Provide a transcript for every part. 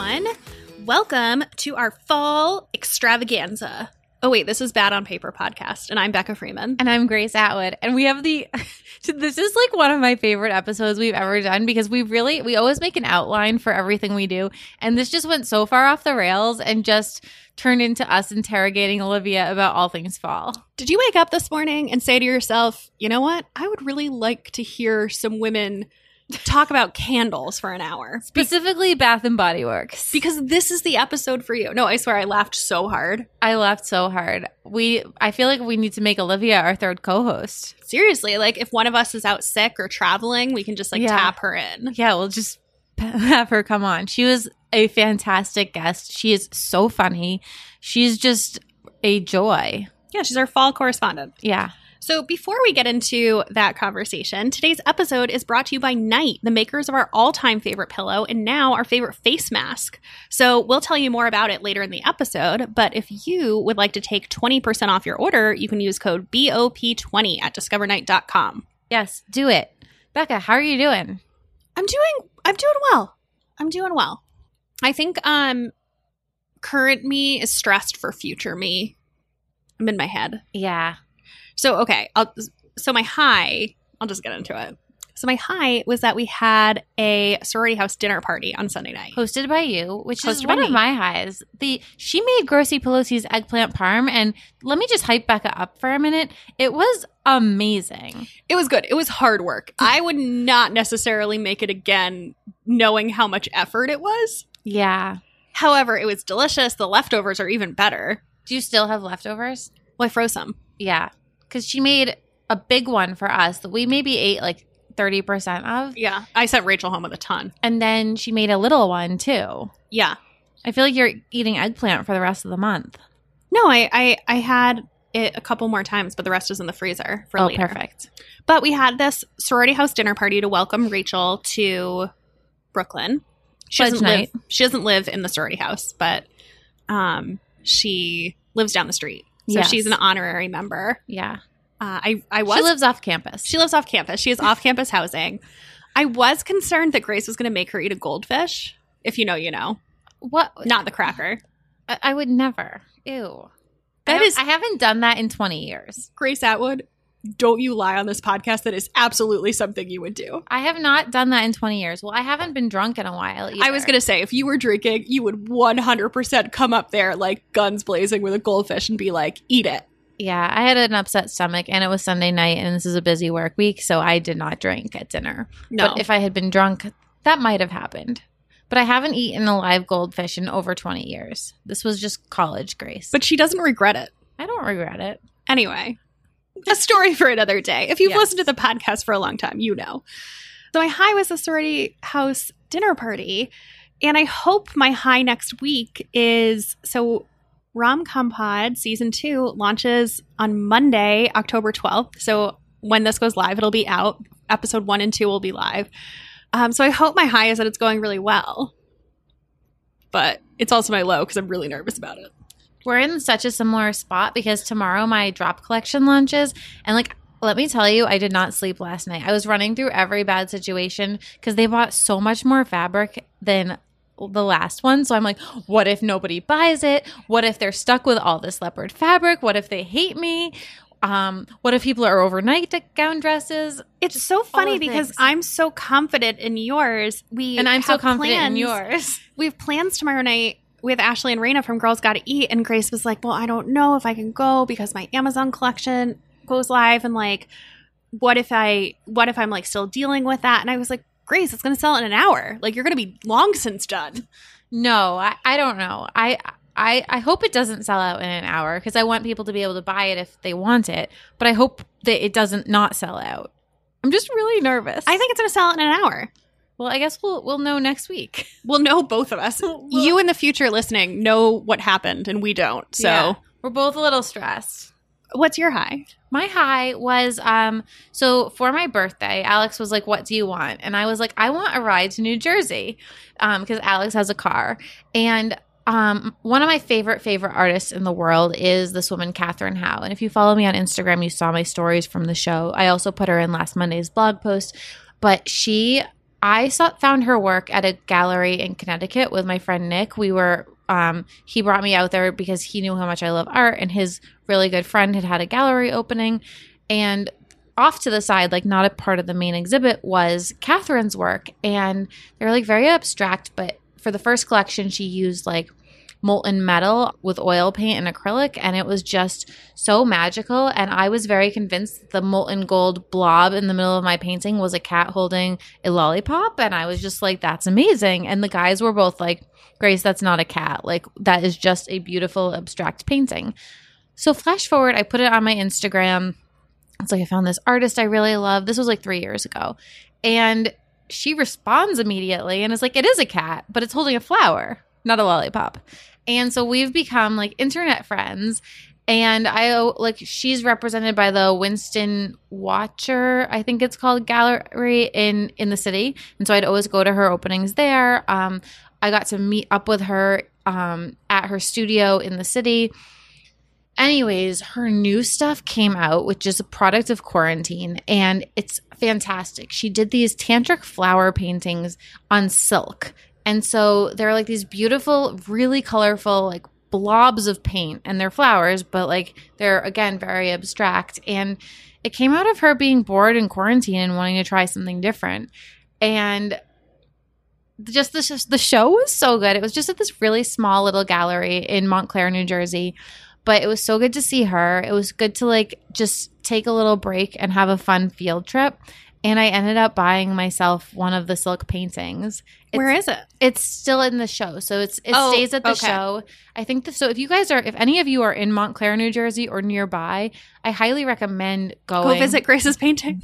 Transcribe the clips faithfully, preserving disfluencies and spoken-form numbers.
everyone. Welcome to our fall extravaganza. Oh, wait, this is Bad on Paper podcast, and I'm Becca Freeman. And I'm Grace Atwood. And we have the – this is like one of my favorite episodes we've ever done because we really – we always make an outline for everything we do. And this just went so far off the rails and just turned into us interrogating Olivia about all things fall. Did you wake up this morning and say to yourself, you know what? I would really like to hear some women – talk about candles for an hour. Specifically Bath and Body Works. Because this is the episode for you. No, I swear I laughed so hard. I laughed so hard. We I feel like we need to make Olivia our third co-host. Seriously, like if one of us is out sick or traveling, we can just like yeah. tap her in. Yeah, we'll just have her come on. She was a fantastic guest. She is so funny. She's just a joy. Yeah, she's our fall correspondent. Yeah. So before we get into that conversation, today's episode is brought to you by Knight, the makers of our all-time favorite pillow and now our favorite face mask. So we'll tell you more about it later in the episode, but if you would like to take twenty percent off your order, you can use code B O P twenty at discover knight dot com. Yes, do it. Becca, how are you doing? I'm doing I'm doing well. I'm doing well. I think um current me is stressed for future me. I'm in my head. Yeah. So, okay, I'll, so my high, I'll just get into it. So my high was that we had a sorority house dinner party on Sunday night. Hosted by you, which Hosted is one me. of my highs. The She made Grossy Pelosi's eggplant parm, and let me just hype Becca up for a minute. It was amazing. It was good. It was hard work. I would not necessarily make it again knowing how much effort it was. Yeah. However, it was delicious. The leftovers are even better. Do you still have leftovers? Well, I froze some. Yeah. Because she made a big one for us that we maybe ate like thirty percent of. Yeah. I sent Rachel home with a ton. And then she made a little one too. Yeah. I feel like you're eating eggplant for the rest of the month. No, I I, I had it a couple more times, but the rest is in the freezer for oh, later. Oh, perfect. But we had this sorority house dinner party to welcome Rachel to Brooklyn. She doesn't live, she doesn't live in the sorority house, but um, she lives down the street. So yes. She's an honorary member. Yeah. Uh, I, I was. She lives off campus. She lives off campus. She has off-campus housing. I was concerned that Grace was going to make her eat a goldfish. If you know, you know. What? Not the cracker. I, I would never. Ew. That I, is, I haven't done that in twenty years. Grace Atwood, don't you lie on this podcast. That is absolutely something you would do. I have not done that in twenty years. Well, I haven't been drunk in a while either. I was going to say, if you were drinking, you would one hundred percent come up there like guns blazing with a goldfish and be like, eat it. Yeah, I had an upset stomach and it was Sunday night and this is a busy work week, so I did not drink at dinner. No. But if I had been drunk, that might have happened. But I haven't eaten a live goldfish in over twenty years. This was just college Grace. But she doesn't regret it. I don't regret it. Anyway. A story for another day. If you've yes. listened to the podcast for a long time, you know. So my high was a sorority house dinner party, and I hope my high next week is – so Rom-Com Pod Season two launches on Monday, October twelfth. So when this goes live, it'll be out. Episode one and two will be live. Um, so I hope my high is that it's going really well. But it's also my low because I'm really nervous about it. We're in such a similar spot because tomorrow my drop collection launches. And like, let me tell you, I did not sleep last night. I was running through every bad situation because they bought so much more fabric than the last one. So I'm like, what if nobody buys it? What if they're stuck with all this leopard fabric? What if they hate me? Um, what if people are overnight gown dresses? It's Just so funny because things. I'm so confident in yours. We And I'm so confident plans. in yours. We have plans tomorrow night with Ashley and Raina from Girls Gotta Eat, and Grace was like, well, I don't know if I can go because my Amazon collection goes live, and like, what if I what if I'm like still dealing with that? And I was like, Grace, it's gonna sell in an hour. Like, you're gonna be long since done. No, I, I don't know. I, I I hope it doesn't sell out in an hour because I want people to be able to buy it if they want it, but I hope that it doesn't not sell out. I'm just really nervous. I think it's gonna sell out in an hour. Well, I guess we'll we'll know next week. We'll know, both of us. Well, you in the future listening know what happened, and we don't. So yeah, we're both a little stressed. What's your high? My high was um. So for my birthday, Alex was like, "What do you want?" And I was like, "I want a ride to New Jersey," um, because Alex has a car. And um, one of my favorite favorite artists in the world is this woman, Katherine Howe. And if you follow me on Instagram, you saw my stories from the show. I also put her in last Monday's blog post, but she I saw, found her work at a gallery in Connecticut with my friend Nick. We were um, – he brought me out there because he knew how much I love art, and his really good friend had had a gallery opening. And off to the side, like not a part of the main exhibit, was Catherine's work. And they were like very abstract, but for the first collection, she used like molten metal with oil paint and acrylic, and it was just so magical. And I was very convinced that the molten gold blob in the middle of my painting was a cat holding a lollipop, and I was just like, that's amazing. And the guys were both like, Grace, that's not a cat, like that is just a beautiful abstract painting. So flash forward, I put it on my Instagram. It's like, I found this artist I really love. This was like three years ago, and she responds immediately and is like, it is a cat, but it's holding a flower, not a lollipop. And so we've become like internet friends. And I like, she's represented by the Winston Watcher, I think it's called, gallery in, in the city. And so I'd always go to her openings there. Um, I got to meet up with her um, at her studio in the city. Anyways, her new stuff came out, which is a product of quarantine, and it's fantastic. She did these tantric flower paintings on silk. And so they're like these beautiful, really colorful, like blobs of paint, and they're flowers, but like they're, again, very abstract. And it came out of her being bored in quarantine and wanting to try something different. And just the, the show was so good. It was just at this really small little gallery in Montclair, New Jersey. But it was so good to see her. It was good to like just take a little break and have a fun field trip. And I ended up buying myself one of the silk paintings. It's, where is it? It's still in the show. So it's it oh, stays at the okay. show. I think the, so if you guys are – if any of you are in Montclair, New Jersey or nearby, I highly recommend going. Go visit Grace's painting.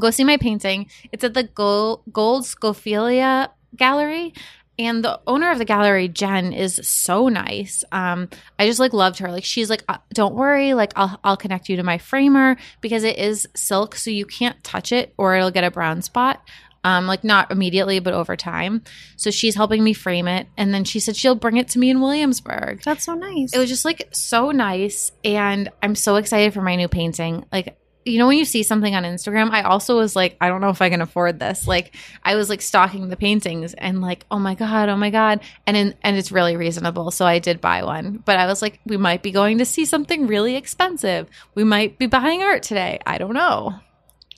Go see my painting. It's at the Gold, Gold Scophelia Gallery. And the owner of the gallery, Jen, is so nice. Um, I just like loved her. Like she's like, don't worry, like I'll I'll connect you to my framer, because it is silk, so you can't touch it or it'll get a brown spot. Um, like not immediately, but over time. So she's helping me frame it, and then she said she'll bring it to me in Williamsburg. That's so nice. It was just like so nice, and I'm so excited for my new painting. Like, you know, when you see something on Instagram, I also was like, I don't know if I can afford this. Like, I was like stalking the paintings and like, oh my God, oh my God. And in, and it's really reasonable. So I did buy one, but I was like, we might be going to see something really expensive. We might be buying art today. I don't know.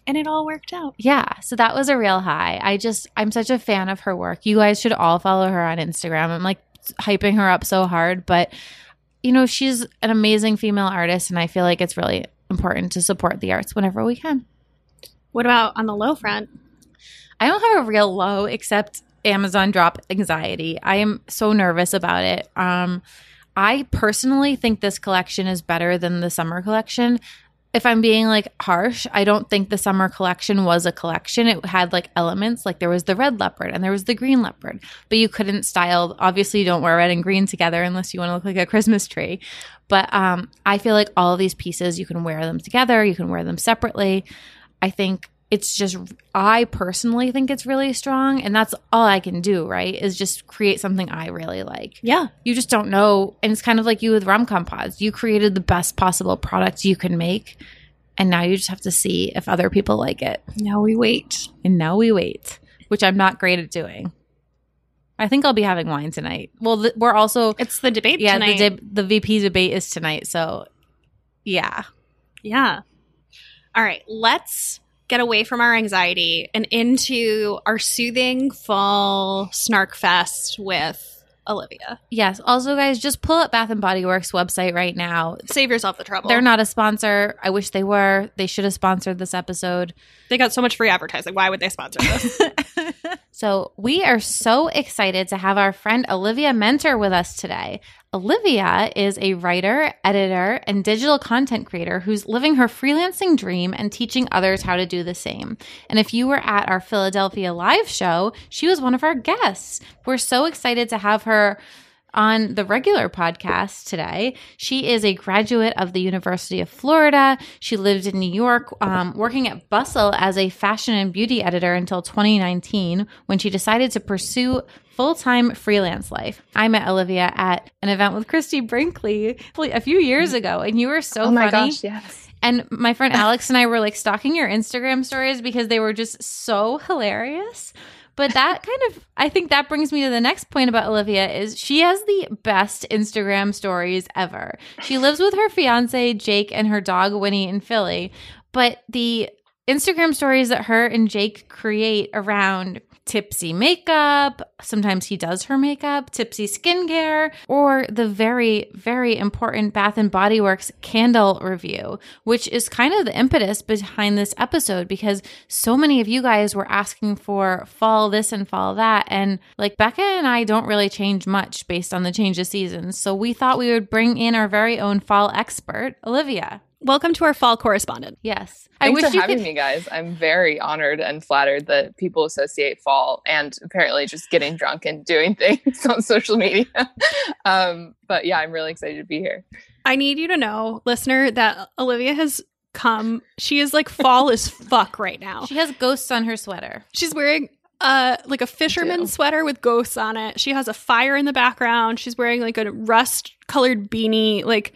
And it all worked out. Yeah. So that was a real high. I just, I'm such a fan of her work. You guys should all follow her on Instagram. I'm like hyping her up so hard, but you know, she's an amazing female artist, and I feel like it's really important to support the arts whenever we can. What about on the low front? I don't have a real low except Amazon drop anxiety. I am so nervous about it. Um, I personally think this collection is better than the summer collection. If I'm being like harsh, I don't think the summer collection was a collection. It had like elements, like there was the red leopard and there was the green leopard, but you couldn't style. Obviously, you don't wear red and green together unless you want to look like a Christmas tree. But um, I feel like all of these pieces, you can wear them together. You can wear them separately. I think it's just, I personally think it's really strong, and that's all I can do, right, is just create something I really like. Yeah. You just don't know, and it's kind of like you with Rom-Com Pods. You created the best possible product you can make, and now you just have to see if other people like it. Now we wait. And now we wait, which I'm not great at doing. I think I'll be having wine tonight. Well, th- we're also – It's the debate yeah, tonight. Yeah, the, de- the V P debate is tonight, so yeah. Yeah. All right, let's – get away from our anxiety and into our soothing fall snark fest with Olivia. Yes. Also, guys, just pull up Bath and Body Works website right now. Save yourself the trouble. They're not a sponsor. I wish they were. They should have sponsored this episode. They got so much free advertising. Why would they sponsor this? So we are so excited to have our friend Olivia Mentor with us today. Olivia is a writer, editor, and digital content creator who's living her freelancing dream and teaching others how to do the same. And if you were at our Philadelphia Live show, she was one of our guests. We're so excited to have her on the regular podcast today. She is a graduate of the University of Florida. She lived in New York, um, working at Bustle as a fashion and beauty editor until twenty nineteen, when she decided to pursue full-time freelance life. I met Olivia at an event with Christy Brinkley a few years ago, and you were so funny. Oh my funny. gosh, yes. And my friend Alex and I were like stalking your Instagram stories because they were just so hilarious. But that kind of, I think that brings me to the next point about Olivia is she has the best Instagram stories ever. She lives with her fiance, Jake, and her dog, Winnie, in Philly. But the Instagram stories that her and Jake create around tipsy makeup, sometimes he does her makeup, tipsy skincare, or the very, very important Bath and Body Works candle review, which is kind of the impetus behind this episode because so many of you guys were asking for fall this and fall that. And like Becca and I don't really change much based on the change of seasons. So we thought we would bring in our very own fall expert, Olivia. Welcome to our fall correspondent. Yes. I Thanks wish for you having could... me, guys. I'm very honored and flattered that people associate fall and apparently just getting drunk and doing things on social media. Um, but yeah, I'm really excited to be here. I need you to know, listener, that Olivia has come. She is like fall as fuck right now. She has ghosts on her sweater. She's wearing uh, like a fisherman's sweater with ghosts on it. She has a fire in the background. She's wearing like a rust-colored beanie, like...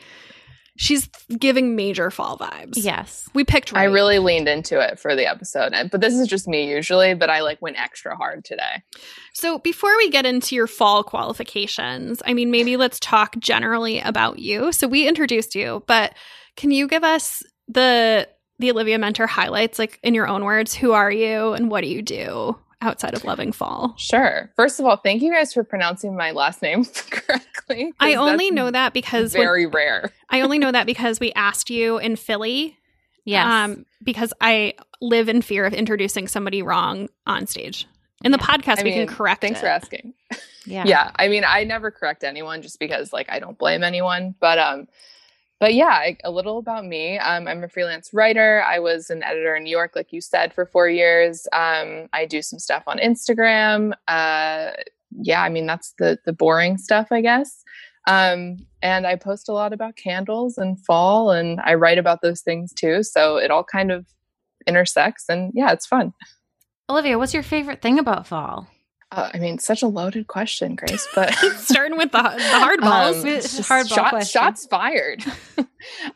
She's giving major fall vibes. Yes. We picked right. I really leaned into it for the episode. But this is just me usually, but I like went extra hard today. So before we get into your fall qualifications, I mean, maybe let's talk generally about you. So we introduced you, but can you give us the the Olivia Mentor highlights, like in your own words? Who are you and what do you do outside of loving fall? Sure. First of all, thank you guys for pronouncing my last name correctly. I only know that because very when, rare. I only know that because we asked you in Philly. Yes. Um, because I live in fear of introducing somebody wrong on stage. In the yeah. podcast, I we mean, can correct thanks it. Thanks for asking. Yeah. Yeah. I mean, I never correct anyone just because like I don't blame anyone. But um But yeah, a little about me. Um, I'm a freelance writer. I was an editor in New York, like you said, for four years. Um, I do some stuff on Instagram. Uh, yeah, I mean, that's the the boring stuff, I guess. Um, and I post a lot about candles and fall, and I write about those things too. So it all kind of intersects, and yeah, it's fun. Olivia, what's your favorite thing about fall? Uh, I mean, such a loaded question, Grace, but starting with the, the hardballs, um, hardball shot, shots fired.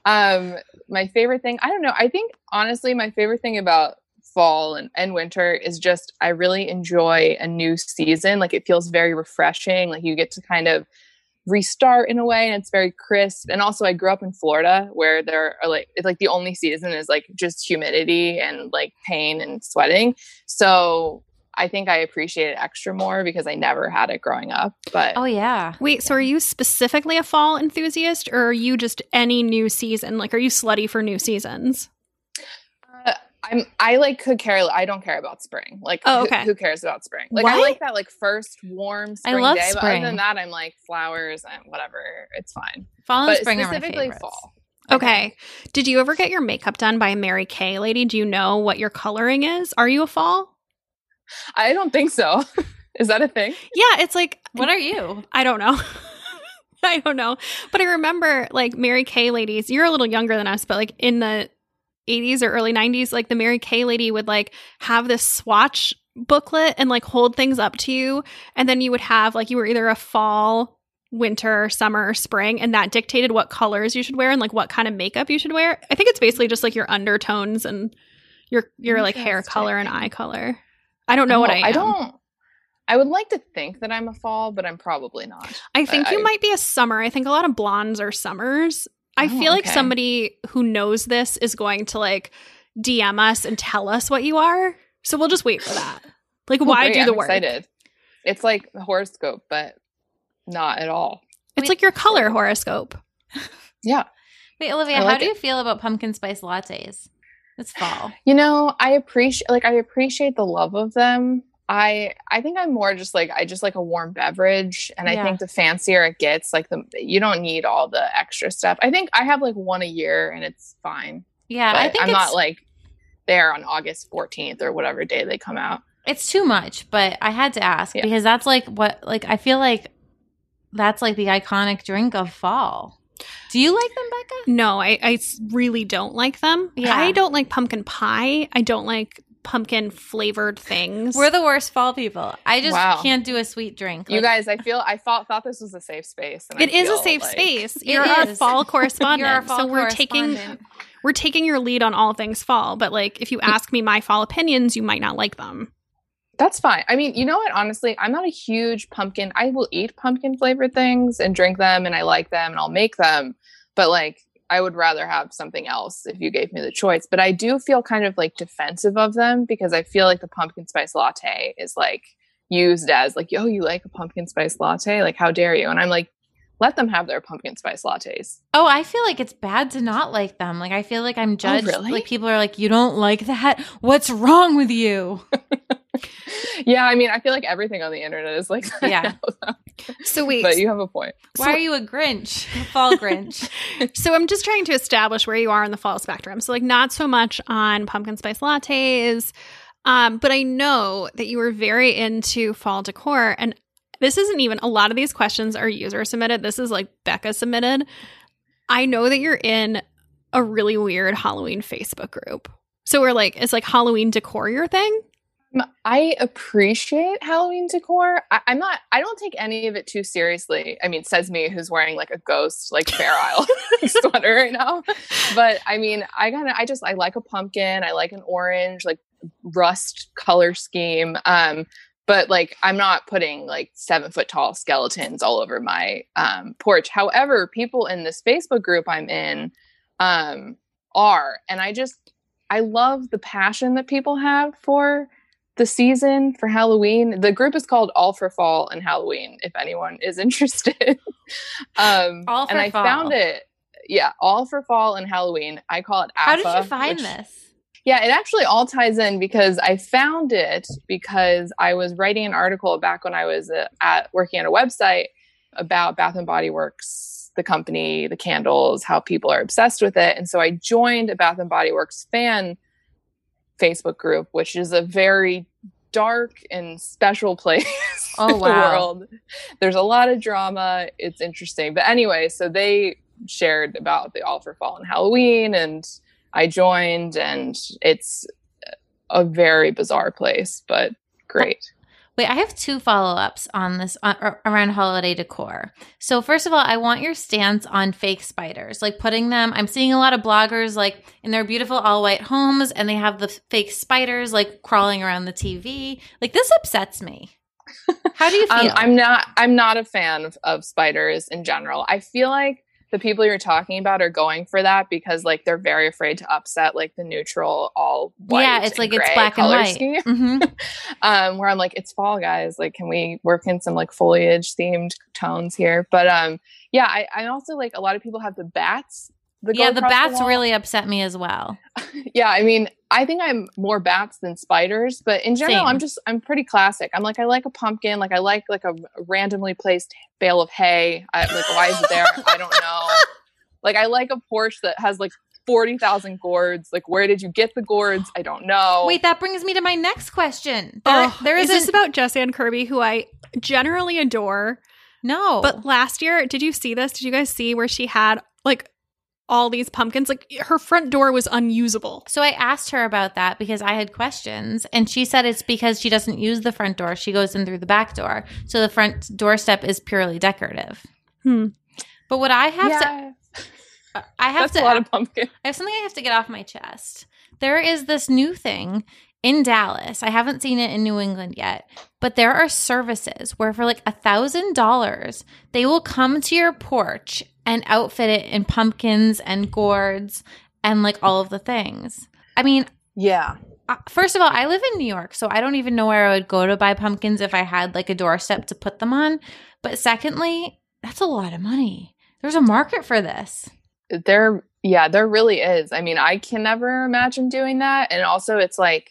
um, my favorite thing, I don't know. I think honestly, my favorite thing about fall and, and winter is just, I really enjoy a new season. Like it feels very refreshing. Like you get to kind of restart in a way and it's very crisp. And also I grew up in Florida where there are like, it's like the only season is like just humidity and like pain and sweating. So I think I appreciate it extra more because I never had it growing up. But oh, yeah. Wait, so are you specifically a fall enthusiast or are you just any new season? Like, are you slutty for new seasons? Uh, I'm, I like could care. I don't care about spring. Like, oh, okay. who, who cares about spring? Like, what? I like that, like, first warm spring I love day. Spring. But other than that, I'm like flowers and whatever. It's fine. Fall and but spring specifically are my favorites. Fall. Okay. okay. Did you ever get your makeup done by a Mary Kay lady? Do you know what your coloring is? Are you a fall? I don't think so. Is that a thing? Yeah, it's like, what are you? I don't know. I don't know. But I remember like Mary Kay ladies, you're a little younger than us, but like in the eighties or early nineties, like the Mary Kay lady would like have this swatch booklet and like hold things up to you. And then you would have like, you were either a fall, winter, summer, or spring, and that dictated what colors you should wear and like what kind of makeup you should wear. I think it's basically just like your undertones and your, your like hair color and eye color. I don't know oh, what I am. I don't – I would like to think that I'm a fall, but I'm probably not. I think I, you I, might be a summer. I think a lot of blondes are summers. I oh, feel like okay. somebody who knows this is going to, like, D M us and tell us what you are. So we'll just wait for that. Like, oh, why great. do the I'm work? Excited. It's like a horoscope, but not at all. It's wait, like your color horoscope. Yeah. Wait, Olivia, like how do it. you feel about pumpkin spice lattes? It's fall. You know, I appreciate like I appreciate the love of them. I I think I'm more just like I just like a warm beverage, and yeah. I think the fancier it gets, like the you don't need all the extra stuff. I think I have like one a year, and it's fine. Yeah, but I think I'm it's, not like there on August fourteenth or whatever day they come out. It's too much, but I had to ask yeah. because that's like what like I feel like that's like the iconic drink of fall. Do you like them, Becca? No, I, I really don't like them. Yeah. I don't like pumpkin pie. I don't like pumpkin flavored things. We're the worst fall people. I just wow. can't do a sweet drink. Like, you guys, I feel I thought, thought this was a safe space. And it I is a safe like space. You're our fall correspondent. You're our fall so we're correspondent. taking we're taking your lead on all things fall. But like, if you ask me my fall opinions, you might not like them. That's fine. I mean, you know what? Honestly, I'm not a huge pumpkin. I will eat pumpkin flavored things and drink them, and I like them, and I'll make them. But like, I would rather have something else if you gave me the choice. But I do feel kind of like defensive of them because I feel like the pumpkin spice latte is like used as like, yo, you like a pumpkin spice latte? Like, how dare you? And I'm like, let them have their pumpkin spice lattes. Oh, I feel like it's bad to not like them. Like, I feel like I'm judged. Oh, really? Like, people are like, you don't like that? What's wrong with you? Yeah, I mean, I feel like everything on the internet is like that. Yeah. Now, so wait. But you have a point. Why so, are you a Grinch? A fall Grinch. So I'm just trying to establish where you are in the fall spectrum. So like, not so much on pumpkin spice lattes, um, but I know that you were very into fall decor, and this isn't even, a lot of these questions are user submitted. This is like Becca submitted. I know that you're in a really weird Halloween Facebook group. So we're like, it's like Halloween decor your thing? I appreciate Halloween decor. I, I'm not, I don't take any of it too seriously. I mean, says me who's wearing like a ghost, like Fair Isle sweater right now. But I mean, I kind of, I just, I like a pumpkin. I like an orange, like rust color scheme. Um, But, like, I'm not putting, like, seven-foot-tall skeletons all over my um, porch. However, people in this Facebook group I'm in um, are. And I just – I love the passion that people have for the season, for Halloween. The group is called All for Fall and Halloween, if anyone is interested. um, All for and I fall. found it – yeah, All for Fall and Halloween. I call it A F F A. How did you find which, this? Yeah, it actually all ties in because I found it because I was writing an article back when I was uh, at working at a website about Bath and Body Works, the company, the candles, how people are obsessed with it. And so I joined a Bath and Body Works fan Facebook group, which is a very dark and special place oh, wow. in the world. There's a lot of drama. It's interesting. But anyway, so they shared about the All for Fall and Halloween, and I joined, and it's a very bizarre place, but great. Wait, I have two follow-ups on this on, around holiday decor. So first of all, I want your stance on fake spiders, like putting them. I'm seeing a lot of bloggers like in their beautiful all-white homes, and they have the fake spiders like crawling around the T V. Like, this upsets me. How do you feel? um, I'm not. I'm not a fan of, of spiders in general. I feel like the people you're talking about are going for that because, like, they're very afraid to upset, like, the neutral all white. Yeah, it's like it's black and white. Mm-hmm. um, where I'm like, it's fall, guys. Like, can we work in some like foliage themed tones here? But um, yeah, I, I also like a lot of people have the bats. The yeah, the bats the really upset me as well. Yeah, I mean, I think I'm more bats than spiders, but in general, Same. I'm just I'm pretty classic. I'm like, I like a pumpkin, like I like like a randomly placed bale of hay. I, like, why is it there? I don't know. Like, I like a porch that has like forty thousand gourds. Like, where did you get the gourds? I don't know. Wait, that brings me to my next question. There, oh, there is, is this about Jess Ann Kirby, who I generally adore. No, but last year, did you see this? Did you guys see where she had like all these pumpkins? Like, her front door was unusable. So I asked her about that because I had questions, and she said it's because she doesn't use the front door. She goes in through the back door. So the front doorstep is purely decorative. Hmm. But what I have yeah. to – I have That's to – a lot of pumpkin. I have something I have to get off my chest. There is this new thing in Dallas. I haven't seen it in New England yet, but there are services where for like one thousand dollars, they will come to your porch and outfit it in pumpkins and gourds and like all of the things. I mean, yeah. Uh, first of all, I live in New York, so I don't even know where I would go to buy pumpkins if I had like a doorstep to put them on. But secondly, that's a lot of money. There's a market for this. There, yeah, there really is. I mean, I can never imagine doing that. And also, it's like,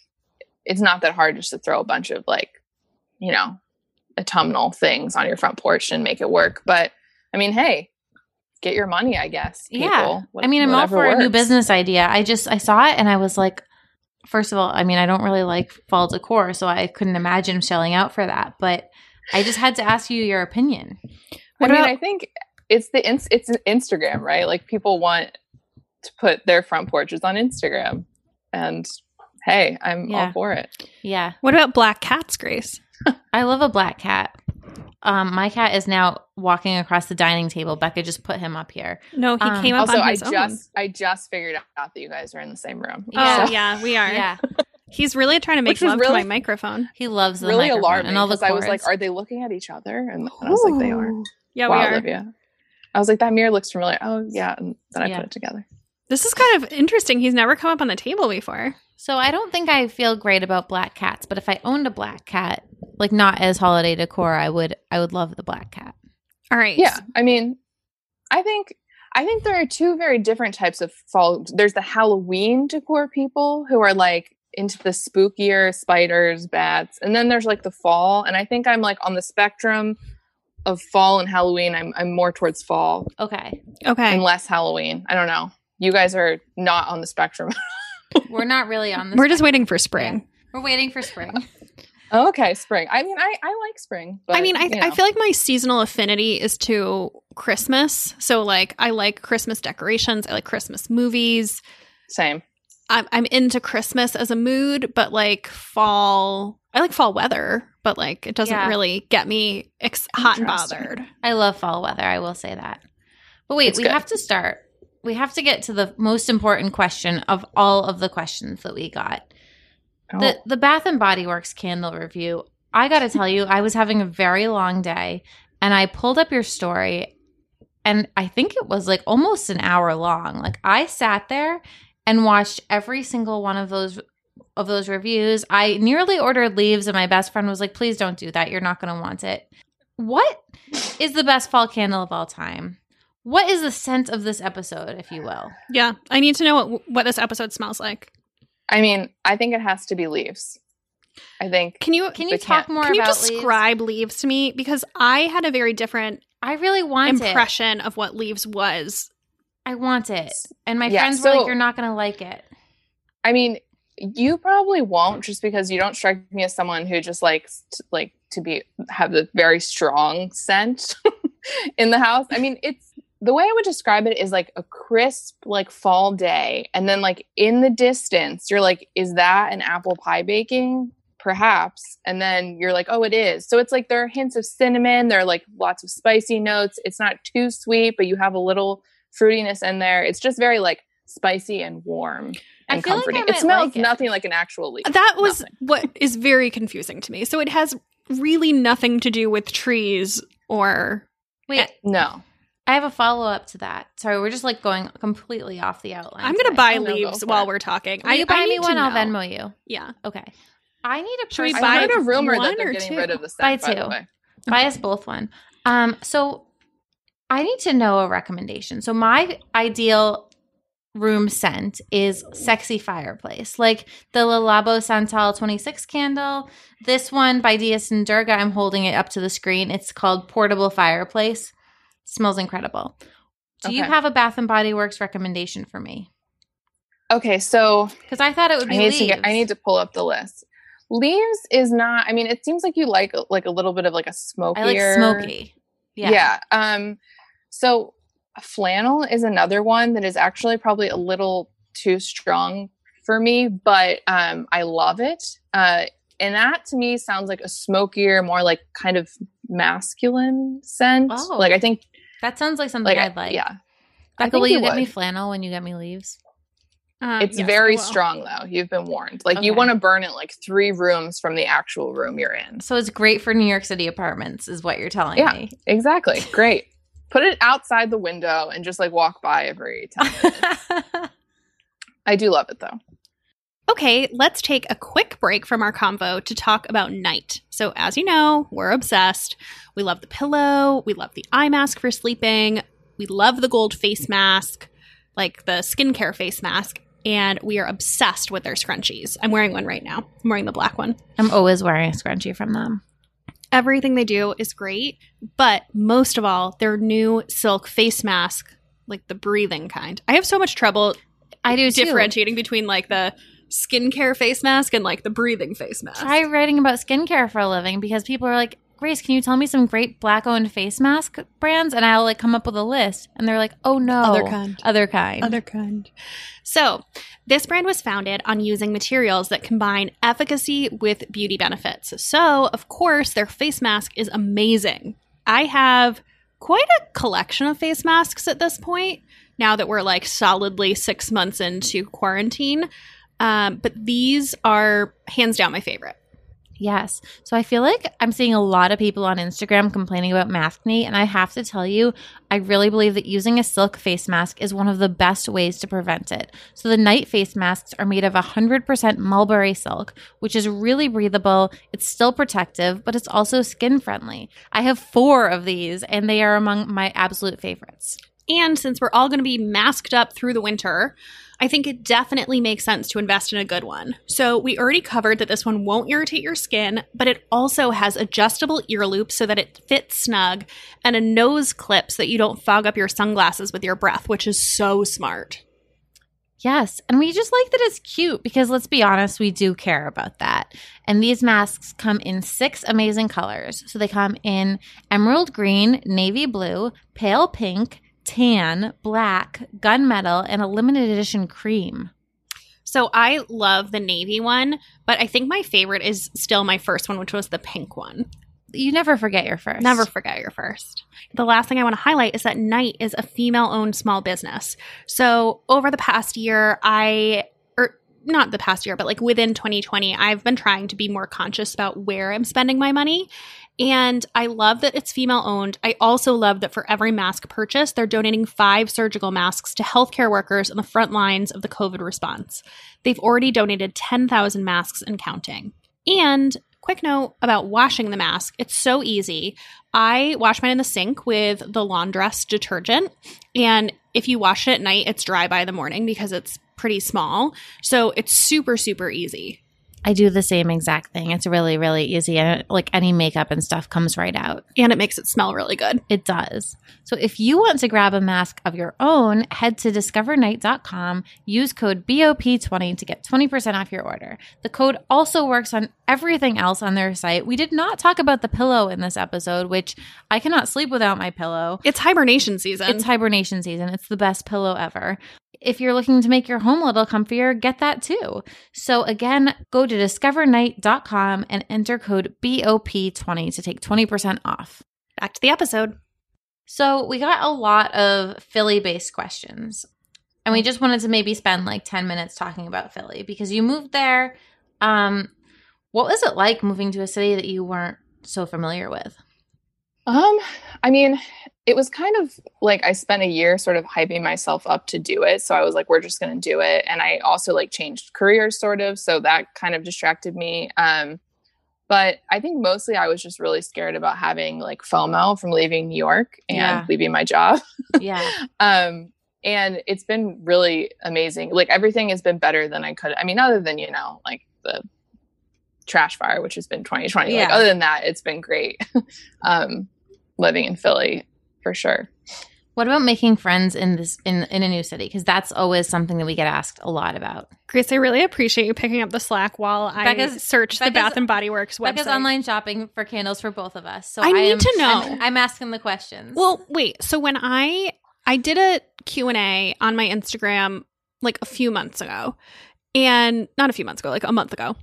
it's not that hard just to throw a bunch of like, you know, autumnal things on your front porch and make it work. But I mean, hey. Get your money, I guess. People. Yeah. What, I mean, I'm all for works. a new business idea. I just, I saw it and I was like, first of all, I mean, I don't really like fall decor, so I couldn't imagine shelling out for that. But I just had to ask you your opinion. What I about- mean, I think it's the, in- it's an Instagram, right? Like, people want to put their front porches on Instagram, and hey, I'm yeah. all for it. Yeah. What about black cats, Grace? I love a black cat. Um, my cat is now walking across the dining table. Becca just put him up here. No, he um, came up also, on his I own. Also, I just I just figured out that you guys are in the same room. Yeah. Oh, so. yeah, we are. Yeah. He's really trying to make love really, to my microphone. He loves the really microphone. Really alarming, and all the chords. I was like, are they looking at each other? And, and I was like, they are. Yeah, wow, we are. Olivia. I was like, that mirror looks familiar. Oh, yeah. And then I yeah. put it together. This is kind of interesting. He's never come up on the table before. So I don't think I feel great about black cats, but if I owned a black cat, like not as holiday decor, I would I would love the black cat. All right. Yeah. I mean, I think I think there are two very different types of fall. There's the Halloween decor people who are like into the spookier spiders, bats. And then there's like the fall. And I think I'm like on the spectrum of fall and Halloween. I'm I'm more towards fall. Okay. Okay. And less Halloween. I don't know. You guys are not on the spectrum. We're not really on the We're spring. Just waiting for spring. Yeah. We're waiting for spring. Oh, okay, spring. I mean, I, I like spring. But, I mean, I, you know. I feel like my seasonal affinity is to Christmas. So, like, I like Christmas decorations. I like Christmas movies. Same. I'm, I'm into Christmas as a mood, but, like, fall – I like fall weather, but, like, it doesn't yeah. really get me ex- hot and bothered. I love fall weather. I will say that. But wait, it's we good. have to start – We have to get to the most important question of all of the questions that we got. Oh. The the Bath and Body Works candle review. I got to tell you, I was having a very long day, and I pulled up your story, and I think it was like almost an hour long. Like I sat there and watched every single one of those of those reviews. I nearly ordered leaves, and my best friend was like, "Please don't do that. You're not going to want it." What is the best fall candle of all time? What is the scent of this episode, if you will? Yeah. I need to know what what this episode smells like. I mean, I think it has to be leaves. I think. Can you can you talk more about leaves? Can you describe leaves to me? Because I had a very different I really want impression it. of what leaves was. I want it. And my yeah, friends so, were like, you're not going to like it. I mean, you probably won't just because you don't strike me as someone who just likes to, like to be have the very strong scent in the house. I mean, it's. The way I would describe it is like a crisp, like fall day. And then like in the distance, you're like, is that an apple pie baking? Perhaps. And then you're like, oh, it is. So it's like there are hints of cinnamon. There are like lots of spicy notes. It's not too sweet, but you have a little fruitiness in there. It's just very like spicy and warm and I feel comforting. Like I it smells like it. nothing like an actual leaf. That was nothing. What is very confusing to me. So it has really nothing to do with trees or... Wait. No. I have a follow-up to that. Sorry, we're just like going completely off the outline. I'm going to buy leaves while we're talking. Will you buy me one? I'll Venmo you. Yeah. Okay. I need a person. I heard a rumor that they're getting rid of the scent, by the way. Buy us both one. Um, so I need to know a recommendation. So my ideal room scent is sexy fireplace, like the Le Labo Santal twenty-six candle. This one by Dia Sandurga. I'm holding it up to the screen. It's called Portable Fireplace. Smells incredible. Do okay. you have a Bath and Body Works recommendation for me? Okay, so because I thought it would be I need, leaves. To get, I need to pull up the list. Leaves is not. I mean, it seems like you like like a little bit of like a smokier. I like smoky. Yeah. Yeah. Um. So flannel is another one that is actually probably a little too strong for me, but um, I love it. Uh, and that to me sounds like a smokier, more like kind of masculine scent. Oh. Like I think. That sounds like something like, I'd like. Yeah. Becca, will you, you get would. me flannel when you get me leaves? Um, it's yes, very strong, though. You've been warned. Like, okay. You want to burn it like three rooms from the actual room you're in. So it's great for New York City apartments is what you're telling yeah, me. Yeah, exactly. Great. Put it outside the window and just, like, walk by every time. I do love it, though. Okay, let's take a quick break from our convo to talk about Knight. So as you know, we're obsessed. We love the pillow. We love the eye mask for sleeping. We love the gold face mask, like the skincare face mask. And we are obsessed with their scrunchies. I'm wearing one right now. I'm wearing the black one. I'm always wearing a scrunchie from them. Everything they do is great. But most of all, their new silk face mask, like the breathing kind. I have so much trouble I do differentiating too. between like the – skincare face mask and like the breathing face mask. Try writing about skincare for a living because people are like, Grace, can you tell me some great black owned face mask brands? And I'll like come up with a list and they're like, oh no. Other kind. Other kind. Other kind. So this brand was founded on using materials that combine efficacy with beauty benefits. So of course their face mask is amazing. I have quite a collection of face masks at this point now that we're like solidly six months into quarantine. Um, but these are hands down my favorite. Yes. So I feel like I'm seeing a lot of people on Instagram complaining about maskne, and I have to tell you, I really believe that using a silk face mask is one of the best ways to prevent it. So the Knight face masks are made of one hundred percent mulberry silk, which is really breathable. It's still protective, but it's also skin friendly. I have four of these, and they are among my absolute favorites. And since we're all going to be masked up through the winter, I think it definitely makes sense to invest in a good one. So we already covered that this one won't irritate your skin, but it also has adjustable ear loops so that it fits snug, and a nose clip so that you don't fog up your sunglasses with your breath, which is so smart. Yes, and we just like that it's cute because, let's be honest, we do care about that. And these masks come in six amazing colors. So they come in emerald green, navy blue, pale pink, tan, black, gunmetal, and a limited edition cream. So I love the navy one, but I think my favorite is still my first one, which was the pink one. You never forget your first. Never forget your first. The last thing I want to highlight is that Knight is a female-owned small business. So over the past year, I – or not the past year, but like within twenty twenty, I've been trying to be more conscious about where I'm spending my money. And I love that it's female-owned. I also love that for every mask purchase, they're donating five surgical masks to healthcare workers on the front lines of the COVID response. They've already donated ten thousand masks and counting. And quick note about washing the mask. It's so easy. I wash mine in the sink with the Laundress detergent. And if you wash it at night, it's dry by the morning because it's pretty small. So it's super, super easy. I do the same exact thing. It's really, really easy. And it, like any makeup and stuff comes right out. And it makes it smell really good. It does. So if you want to grab a mask of your own, head to discover knight dot com. Use code B O P twenty to get twenty percent off your order. The code also works on everything else on their site. We did not talk about the pillow in this episode, which I cannot sleep without my pillow. It's hibernation season. It's hibernation season. It's the best pillow ever. If you're looking to make your home a little comfier, get that too. So again, go to discover knight dot com and enter code B O P twenty to take twenty percent off. Back to the episode. So we got a lot of Philly-based questions, and we just wanted to maybe spend like ten minutes talking about Philly because you moved there. Um, what was it like moving to a city that you weren't so familiar with? Um, I mean, it was kind of like I spent a year sort of hyping myself up to do it. So I was like, we're just going to do it. And I also like changed careers sort of. So that kind of distracted me. Um, but I think mostly I was just really scared about having like FOMO from leaving New York and yeah. leaving my job. Yeah. um, and it's been really amazing. Like everything has been better than I could. I mean, other than, you know, like the trash fire, which has been twenty twenty. Yeah. Like other than that, it's been great. um, living in Philly. For sure. What about making friends in this in, in a new city? Because that's always something that we get asked a lot about. Grace, I really appreciate you picking up the slack while Becca's, I search Becca's, the Bath and Body Works website. Becca's online shopping for candles for both of us. So I, I need am, to know. I'm, I'm asking the questions. Well, wait. So when I I did a Q and A on my Instagram like a few months ago, and not a few months ago, like a month ago.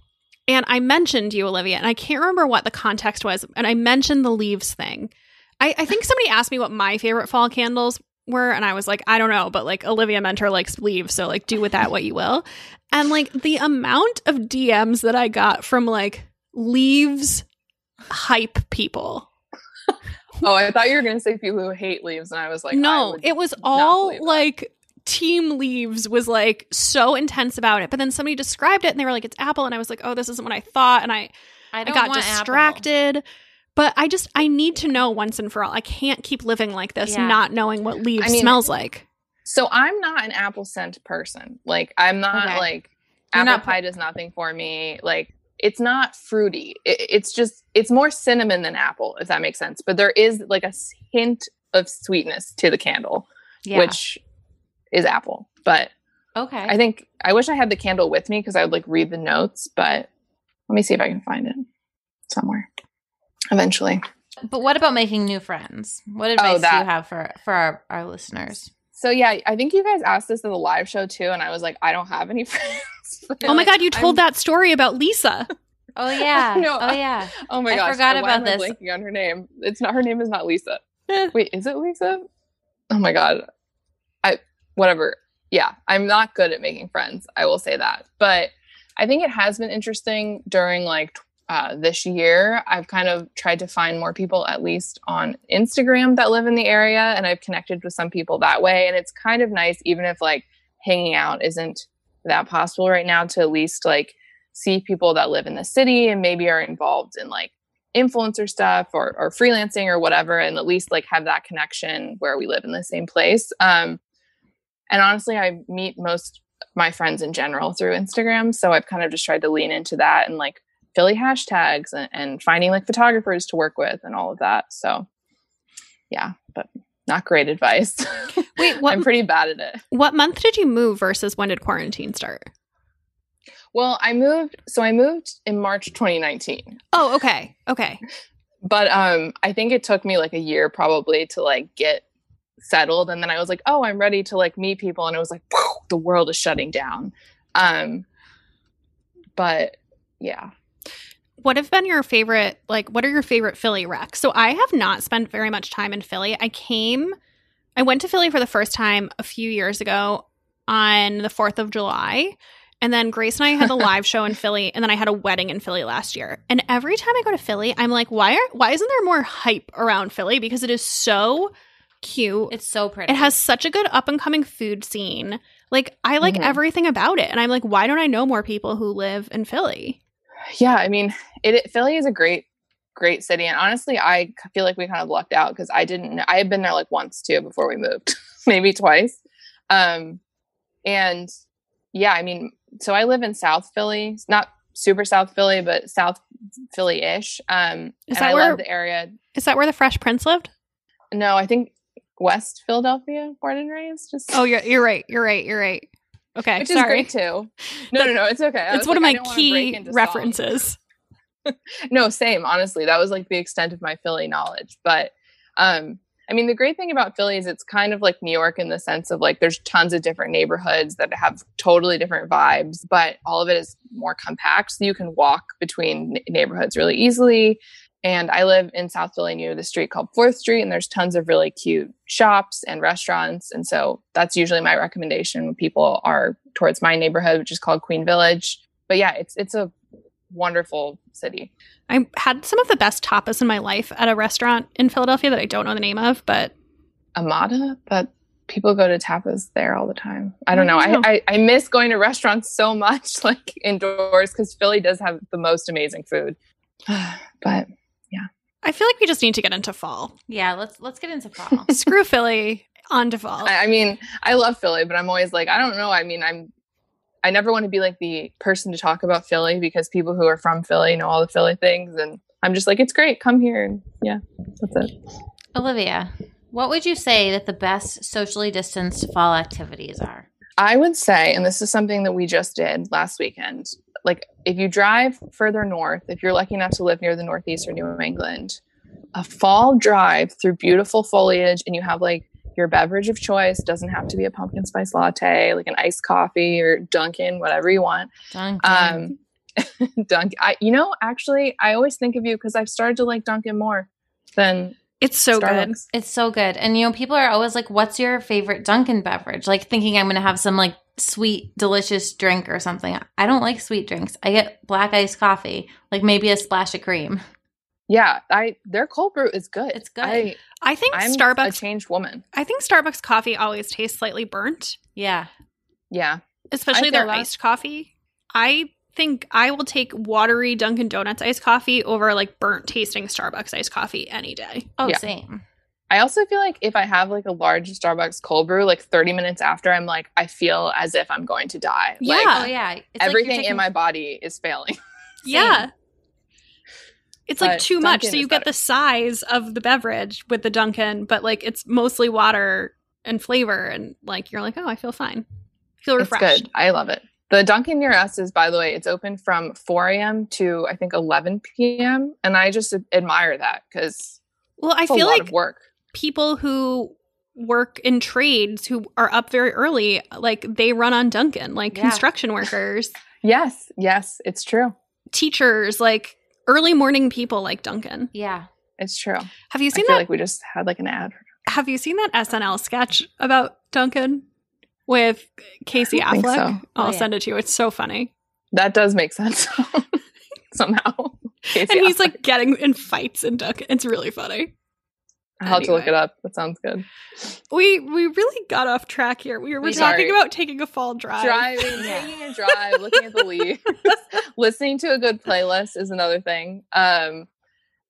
And I mentioned you, Olivia, and I can't remember what the context was. And I mentioned the leaves thing. I, I think somebody asked me what my favorite fall candles were, and I was like, I don't know, but like Olivia Mentor likes leaves, so like do with that what you will. And like the amount of D Ms that I got from like leaves hype people. Oh, I thought you were going to say people who hate leaves, and I was like, no, it was all like Team Leaves was like so intense about it. But then somebody described it, and they were like, it's apple, and I was like, oh, this isn't what I thought, and I I, don't I got want distracted. Apple. But I just, I need to know once and for all. I can't keep living like this, yeah. not knowing what leaves I mean, smells like. So I'm not an apple scent person. Like, I'm not okay. like, You're apple not pie does nothing for me. Like, it's not fruity. It, it's just, it's more cinnamon than apple, if that makes sense. But there is like a hint of sweetness to the candle, yeah. which is apple. But okay, I think, I wish I had the candle with me because I would like read the notes. But let me see if I can find it somewhere. Eventually. But what about making new friends? What advice oh, that. do you have for, for our, our listeners? So, yeah, I think you guys asked this in the live show, too. And I was like, I don't have any friends. Oh, my God. You told I'm... that story about Lisa. Oh, yeah. no, oh, yeah. I, oh, my gosh. I forgot oh, about this. I'm blanking on her name. It's not her name is not Lisa. Wait, is it Lisa? Oh, my God. I Whatever. yeah, I'm not good at making friends. I will say that. But I think it has been interesting during like uh, this year. I've kind of tried to find more people, at least on Instagram, that live in the area. And I've connected with some people that way. And it's kind of nice, even if like hanging out isn't that possible right now, to at least like see people that live in the city and maybe are involved in like influencer stuff or, or freelancing or whatever. And at least like have that connection where we live in the same place. Um, and honestly, I meet most my friends in general through Instagram. So I've kind of just tried to lean into that and like Philly hashtags and, and finding like photographers to work with and all of that. So yeah, but not great advice. Wait, what, I'm pretty bad at it. What month did you move versus when did quarantine start? Well, I moved, so I moved in March twenty nineteen. Oh, okay. Okay. But um, I think it took me like a year probably to like get settled. And then I was like, oh, I'm ready to like meet people. And it was like, the world is shutting down. Um, but yeah. What have been your favorite, like, what are your favorite Philly recs? So I have not spent very much time in Philly. I came, I went to Philly for the first time a few years ago on the fourth of July. And then Grace and I had a live show in Philly, and then I had a wedding in Philly last year. And every time I go to Philly, I'm like, why are, why isn't there more hype around Philly? Because it is so cute. It's so pretty. It has such a good up-and-coming food scene. Like, I like mm-hmm. everything about it. And I'm like, why don't I know more people who live in Philly? Yeah, I mean, it, it Philly is a great, great city. And honestly, I feel like we kind of lucked out because I didn't – I had been there like once too before we moved, maybe twice. Um, and yeah, I mean, so I live in South Philly, not super South Philly, but South Philly-ish. Um, is and that I where, love the area. Is that where the Fresh Prince lived? No, I think – West Philadelphia, born and raised. Just oh, you're you're right, you're right, you're right. Okay, which sorry. Is great too. No, no, no, it's okay. That's one like, of my key references. No, same. Honestly, that was like the extent of my Philly knowledge. But um, I mean, the great thing about Philly is it's kind of like New York in the sense of like there's tons of different neighborhoods that have totally different vibes, but all of it is more compact, so you can walk between n- neighborhoods really easily. And I live in South Philly near the street called fourth street, and there's tons of really cute shops and restaurants. And so that's usually my recommendation when people are towards my neighborhood, which is called Queen Village. But yeah, it's it's a wonderful city. I had some of the best tapas in my life at a restaurant in Philadelphia that I don't know the name of, but... Amada? But people go to tapas there all the time. I don't know. I, don't know. I, I, I miss going to restaurants so much, like indoors, because Philly does have the most amazing food. But... yeah. I feel like we just need to get into fall. Yeah, let's let's get into fall. Screw Philly, on to fall. I, I mean, I love Philly, but I'm always like, I don't know. I mean, I'm I never want to be like the person to talk about Philly because people who are from Philly know all the Philly things, and I'm just like, it's great, come here, and yeah, that's it. Olivia, what would you say that the best socially distanced fall activities are? I would say, and this is something that we just did last weekend, like if you drive further north, if you're lucky enough to live near the Northeast or New England, a fall drive through beautiful foliage, and you have like your beverage of choice. It doesn't have to be a pumpkin spice latte, like an iced coffee or Dunkin', whatever you want. Dunkin'. Um, Dunkin'. I, you know, actually, I always think of you because I've started to like Dunkin' more than It's so Starbucks. Good. It's so good. And, you know, people are always like, what's your favorite Dunkin' beverage? Like thinking I'm going to have some like sweet, delicious drink or something. I don't like sweet drinks. I get black iced coffee, like maybe a splash of cream. Yeah. I Their cold brew is good. It's good. I, I think I'm Starbucks, a changed woman. I think Starbucks coffee always tastes slightly burnt. Yeah. Yeah. Especially their that. iced coffee. I think I will take watery Dunkin' Donuts iced coffee over like burnt tasting Starbucks iced coffee any day. Oh, yeah. Same. I also feel like if I have like a large Starbucks cold brew, like thirty minutes after, I'm like, I feel as if I'm going to die. Yeah. Like, oh, yeah. It's everything like taking- in my body is failing. Yeah. It's like but too Dunkin' much. So you get better. The size of the beverage with the Dunkin', but like it's mostly water and flavor. And like, you're like, oh, I feel fine. I feel refreshed. It's good. I love it. The Dunkin' near us is, by the way, it's open from four a.m. to, I think, eleven p.m. And I just admire that because well, I it's feel a lot like of work. People who work in trades who are up very early, like they run on Dunkin', like yeah. construction workers. Yes. Yes. It's true. Teachers, like early morning people like Dunkin'. Yeah. It's true. Have you seen I feel that? like we just had like an ad. Have you seen that S N L sketch about Dunkin'? with Casey Affleck. So. I'll oh, yeah. send it to you. It's so funny. That does make sense somehow. Casey and Affleck. He's like getting in fights and duck. It's really funny. I'll have anyway. to look it up. That sounds good. We we really got off track here. We were, we're talking about taking a fall drive. Driving, yeah. taking a drive, looking at the leaves. Listening to a good playlist is another thing. Um,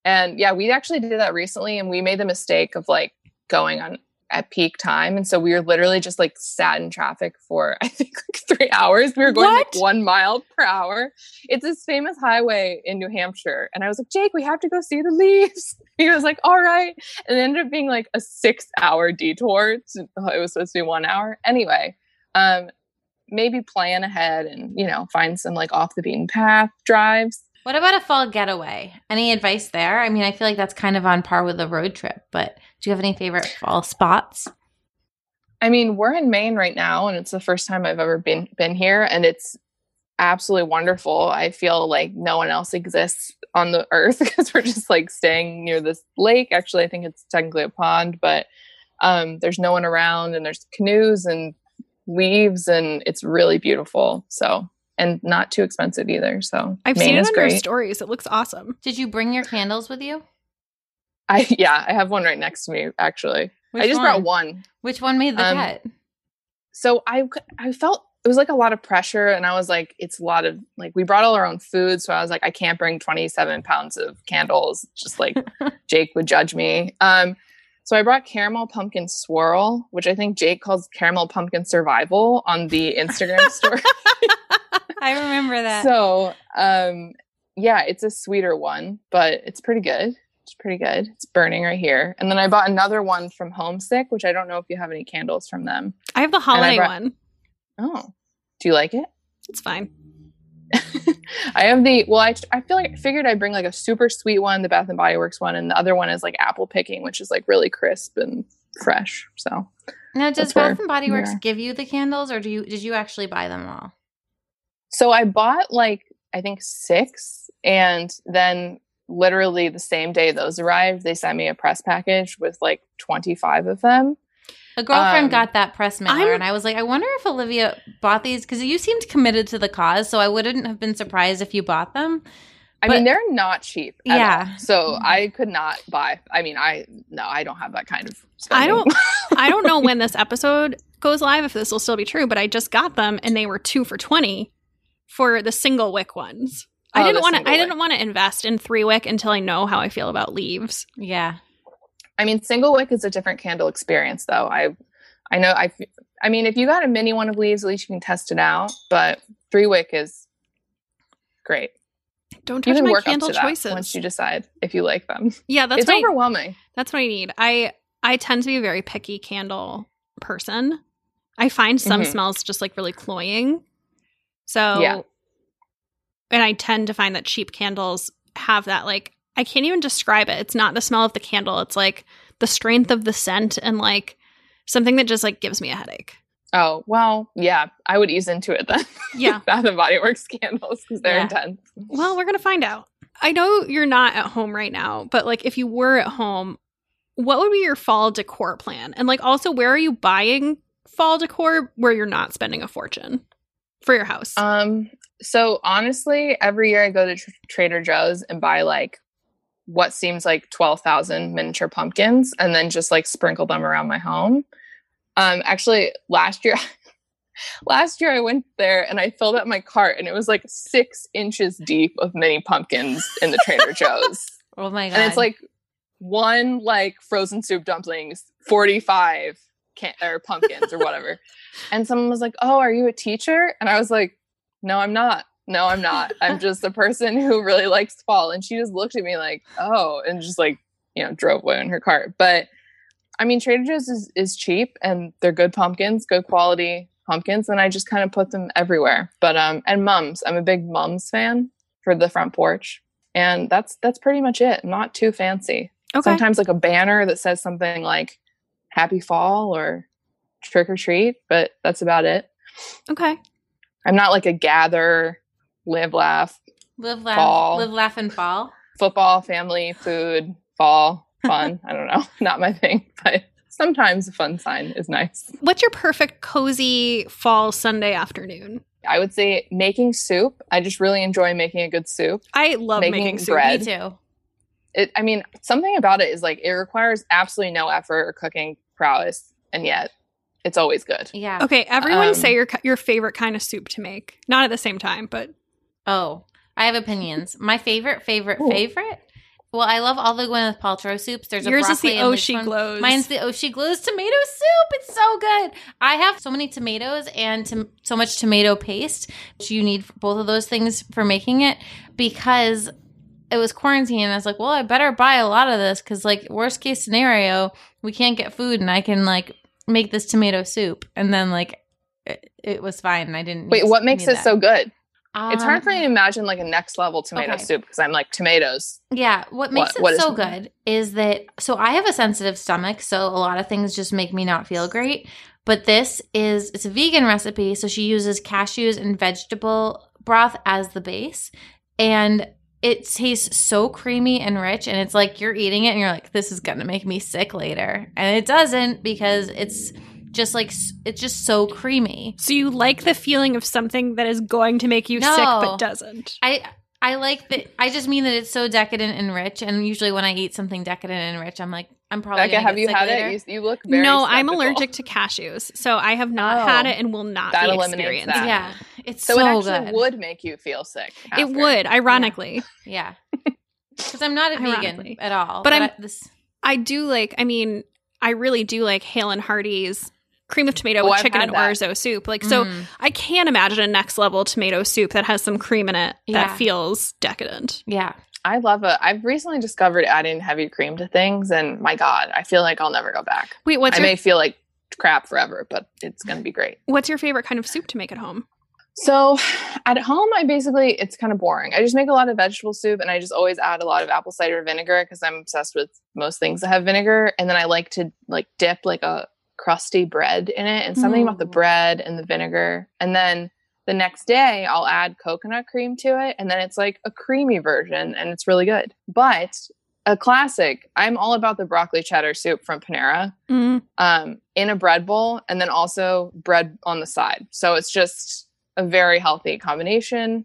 and yeah, we actually did that recently, and we made the mistake of like going on at peak time. And so we were literally just like sat in traffic for, I think, like three hours. We were going what? like one mile per hour. It's this famous highway in New Hampshire. And I was like, Jake, we have to go see the leaves. He was like, all right. And it ended up being like a six hour detour. It was supposed to be one hour. Anyway, um, maybe plan ahead and, you know, find some like off the beaten path drives. What about a fall getaway? Any advice there? I mean, I feel like that's kind of on par with a road trip, but do you have any favorite fall spots? I mean, we're in Maine right now, and it's the first time I've ever been been here, and it's absolutely wonderful. I feel like no one else exists on the earth because we're just like staying near this lake. Actually, I think it's technically a pond, but um, there's no one around, and there's canoes and leaves, and it's really beautiful. So. And not too expensive either. So I've Maine seen it is on great. Your stories. It looks awesome. Did you bring your candles with you? I yeah, I have one right next to me actually. Which I just one? brought one. Which one made the um, cut? So I I felt it was like a lot of pressure, and I was like, it's a lot of like we brought all our own food, so I was like, I can't bring twenty-seven pounds of candles. Just like Jake would judge me. Um, so I brought caramel pumpkin swirl, which I think Jake calls caramel pumpkin survival on the Instagram story. I remember that. So, um, yeah, it's a sweeter one, but it's pretty good. It's pretty good. It's burning right here. And then I bought another one from Homesick, which I don't know if you have any candles from them. I have the holiday brought- one. Oh. Do you like it? It's fine. I have the, well, I, I feel like I figured I'd bring like a super sweet one, the Bath and Body Works one, and the other one is like apple picking, which is like really crisp and fresh. So. Now, does Bath and Body Works give you the candles, or do you did you actually buy them all? So I bought like, I think six, and then literally the same day those arrived, they sent me a press package with like twenty-five of them. A girlfriend um, got that press mailer, I'm, and I was like, I wonder if Olivia bought these, because you seemed committed to the cause, so I wouldn't have been surprised if you bought them. But, I mean, they're not cheap. Yeah. All. So I could not buy. I mean, I no, I don't have that kind of spending. I don't I don't know when this episode goes live, if this will still be true, but I just got them, and they were two for twenty. For the single wick ones. Oh, I didn't want to I didn't want to invest in three wick until I know how I feel about leaves. Yeah. I mean, single wick is a different candle experience though. I I know I I mean, if you got a mini one of leaves, at least you can test it out, but three wick is great. Don't touch my candle choices once you decide if you like them. Yeah, that's it's overwhelming. I, that's what I need. I I tend to be a very picky candle person. I find some mm-hmm. smells just like really cloying. So, yeah. And I tend to find that cheap candles have that, like, I can't even describe it. It's not the smell of the candle. It's, like, the strength of the scent and, like, something that just, like, gives me a headache. Oh, well, yeah. I would ease into it then. Yeah. Bath and Body Works candles because they're yeah. intense. Well, we're going to find out. I know you're not at home right now, but, like, if you were at home, what would be your fall decor plan? And, like, also, where are you buying fall decor where you're not spending a fortune? For your house. Um, so honestly, every year I go to tr- Trader Joe's and buy like what seems like twelve thousand miniature pumpkins and then just like sprinkle them around my home. Um, actually last year, last year I went there and I filled up my cart and it was like six inches deep of mini pumpkins in the Trader Joe's. Oh my God. And it's like one like frozen soup dumplings, forty-five. Can- or pumpkins or whatever. And someone was like, oh, are you a teacher? And I was like, no, I'm not. No, I'm not. I'm just a person who really likes fall. And she just looked at me like, oh, and just like, you know, drove away in her cart. But I mean, Trader Joe's is, is cheap and they're good pumpkins, good quality pumpkins. And I just kind of put them everywhere. But, um, and mums, I'm a big mums fan for the front porch. And that's, that's pretty much it. Not too fancy. Okay. Sometimes like a banner that says something like, happy fall or trick or treat, but that's about it. Okay. I'm not like a gather, live, laugh, live, laugh, fall, live, laugh, and fall. Football, family, food, fall, fun. I don't know. Not my thing, but sometimes a fun sign is nice. What's your perfect cozy fall Sunday afternoon? I would say making soup. I just really enjoy making a good soup. I love making, making soup. Bread. Me too. It, I mean, something about it is like it requires absolutely no effort or cooking prowess, and yet it's always good. Yeah. Okay, everyone um, say your your favorite kind of soup to make. Not at the same time, but. Oh, I have opinions. My favorite, favorite, Ooh. favorite? Well, I love all the Gwyneth Paltrow soups. There's a Yours broccoli is the Oh She one. Glows. Mine's the Oh She Glows tomato soup. It's so good. I have so many tomatoes and to- so much tomato paste. You need both of those things for making it because it was quarantine. And I was like, well, I better buy a lot of this because, like, worst case scenario, we can't get food and I can, like, make this tomato soup. And then, like, it, it was fine. And I didn't. Wait, what makes it that. so good? Um, it's hard for me to imagine like a next level tomato okay. soup because I'm like tomatoes. Yeah. What makes what, it what so good is that – so I have a sensitive stomach, so a lot of things just make me not feel great. But this is – it's a vegan recipe, so she uses cashews and vegetable broth as the base. And it tastes so creamy and rich, and it's like you're eating it and you're like, this is going to make me sick later. And it doesn't because it's – just like it's just so creamy. So you like the feeling of something that is going to make you no, sick but doesn't. I I like that. I just mean that it's so decadent and rich. And usually when I eat something decadent and rich, I'm like, I'm probably Becca, gonna have get you sick had later. It? You, you look very no. Skeptical. I'm allergic to cashews, so I have not oh, had it and will not that be eliminates experienced. That. Yeah, it's so, so it actually good. Would make you feel sick. After. It would, ironically. Yeah, because yeah. I'm not a vegan at all. But, but I'm. I, this- I do like. I mean, I really do like Hale and Hardy's. Cream of tomato oh, with I've chicken and that. orzo soup. Like, mm. so I can't imagine a next level tomato soup that has some cream in it yeah. that feels decadent. Yeah. I love it. I've recently discovered adding heavy cream to things, and my God, I feel like I'll never go back. Wait, what's I your- may feel like crap forever, but it's going to be great. What's your favorite kind of soup to make at home? So at home, I basically, it's kind of boring. I just make a lot of vegetable soup, and I just always add a lot of apple cider vinegar because I'm obsessed with most things that have vinegar. And then I like to like dip like a crusty bread in it, and something mm. about the bread and the vinegar, and then the next day I'll add coconut cream to it, and then it's like a creamy version, and it's really good. But a classic, I'm all about the broccoli cheddar soup from Panera mm. um in a bread bowl, and then also bread on the side, so it's just a very healthy combination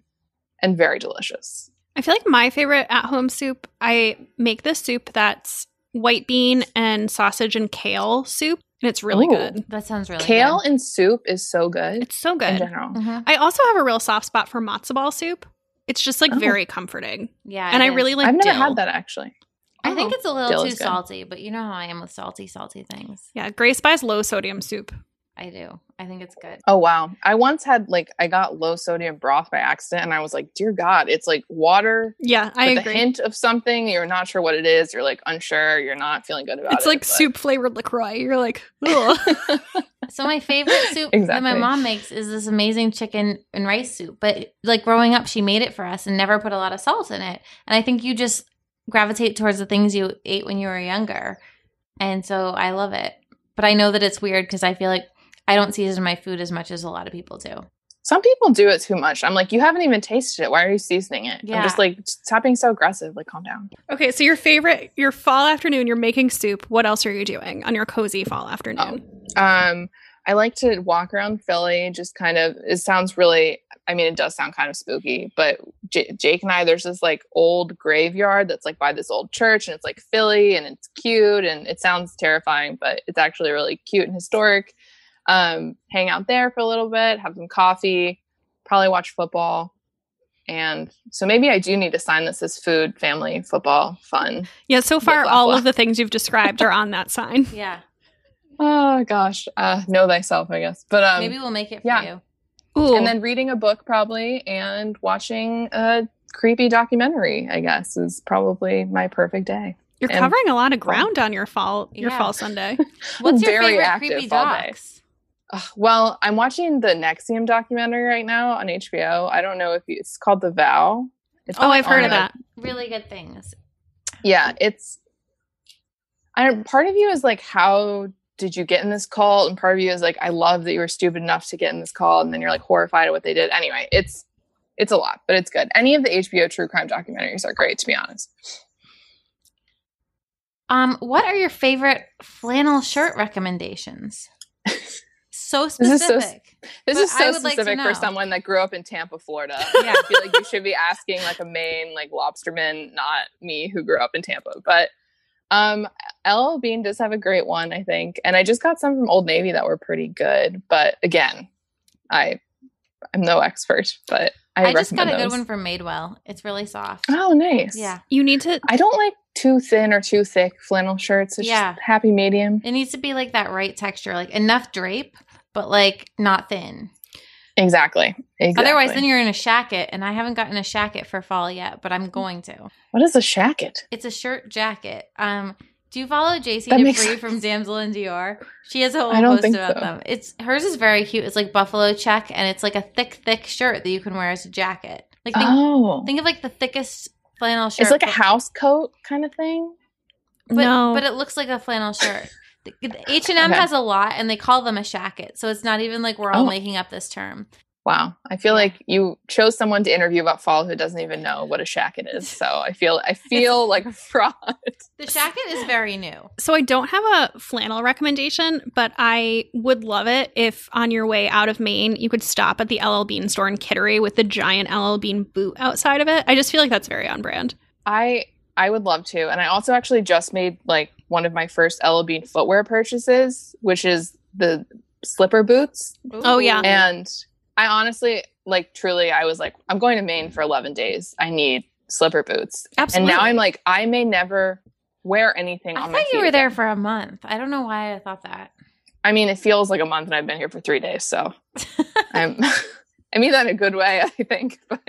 and very delicious. I feel like my favorite at-home soup, I make this soup that's white bean and sausage and kale soup. And it's really Ooh, good. That sounds really Kale good. Kale and soup is so good. It's so good. In general. Mm-hmm. I also have a real soft spot for matzo ball soup. It's just like oh. very comforting. Yeah. And I is. really like I've dill. I've never had that actually. I oh. think it's a little dill too salty, but you know how I am with salty, salty things. Yeah. Grace buys low sodium soup. I do. I think it's good. Oh, wow. I once had like, I got low sodium broth by accident, and I was like, dear God, it's like water. Yeah, I with agree. a hint of something. You're not sure what it is. You're like unsure. You're not feeling good about it's it. It's like but. soup flavored LaCroix. You're like, ugh. So my favorite soup exactly. that my mom makes is this amazing chicken and rice soup. But like growing up, she made it for us and never put a lot of salt in it. And I think you just gravitate towards the things you ate when you were younger. And so I love it. But I know that it's weird because I feel like I don't season my food as much as a lot of people do. Some people do it too much. I'm like, you haven't even tasted it. Why are you seasoning it? Yeah. I'm just like, stop being so aggressive. Like, calm down. Okay, so your favorite, your fall afternoon, you're making soup. What else are you doing on your cozy fall afternoon? Oh, um, I like to walk around Philly, just kind of, it sounds really, I mean, it does sound kind of spooky, but J- Jake and I, there's this like old graveyard that's like by this old church, and it's like Philly, and it's cute, and it sounds terrifying, but it's actually really cute and historic. Um, hang out there for a little bit, have some coffee, probably watch football. And so maybe I do need to sign this as food, family, football, fun. Yeah, so far, blah, all blah. of the things you've described are on that sign. Yeah. Oh, gosh. Uh, know thyself, I guess. But um, maybe we'll make it for yeah. you. Ooh. And then reading a book, probably, and watching a creepy documentary, I guess, is probably my perfect day. You're and covering a lot of ground on your fall, your yeah. fall Sunday. What's your Very favorite creepy docs? Day? Well, I'm watching the Nexium documentary right now on H B O. I don't know if you, it's called The Vow. It's oh, I've heard of that. Really good things. Yeah, it's. I part of you is like, how did you get in this cult? And part of you is like, I love that you were stupid enough to get in this cult, and then you're like horrified at what they did. Anyway, it's it's a lot, but it's good. Any of the H B O true crime documentaries are great, to be honest. Um, what are your favorite flannel shirt recommendations? So specific. This is so, this is so specific like for someone that grew up in Tampa, Florida. Yeah. I feel like you should be asking like a Maine like lobsterman, not me who grew up in Tampa. But um, L L Bean does have a great one, I think. And I just got some from Old Navy that were pretty good. But again, I I'm no expert, but I, I just got a those. good one from Madewell. It's really soft. Oh, nice. Yeah. You need to. I don't like too thin or too thick flannel shirts. It's yeah. just happy medium. It needs to be like that right texture, like enough drape, but like not thin. Exactly. exactly. Otherwise, then you're in a shacket, and I haven't gotten a shacket for fall yet, but I'm going to. What is a shacket? It's a shirt jacket. Um, do you follow J C Dupree from Damsel in Dior? She has a whole post about so. them. It's hers is very cute. It's like buffalo check, and it's like a thick, thick shirt that you can wear as a jacket. Like think, oh. think of like the thickest flannel shirt. It's like a house coat kind of thing. But, no, but it looks like a flannel shirt. H and M okay. has a lot, and they call them a shacket. So it's not even like we're all oh. making up this term. Wow. I feel like you chose someone to interview about fall who doesn't even know what a shacket is. So I feel I feel like a fraud. The shacket is very new. So I don't have a flannel recommendation, but I would love it if on your way out of Maine, you could stop at the L L Bean store in Kittery with the giant L L Bean boot outside of it. I just feel like that's very on brand. I I would love to. And I also actually just made like one of my first L L Bean footwear purchases, which is the slipper boots. Ooh. Oh, yeah. And I honestly, like, truly, I was like, I'm going to Maine for eleven days. I need slipper boots. Absolutely. And now I'm like, I may never wear anything on my feet. I thought you were there for a month. I don't know why I thought that. I mean, it feels like a month, and I've been here for three days, so I'm, I mean that in a good way, I think, but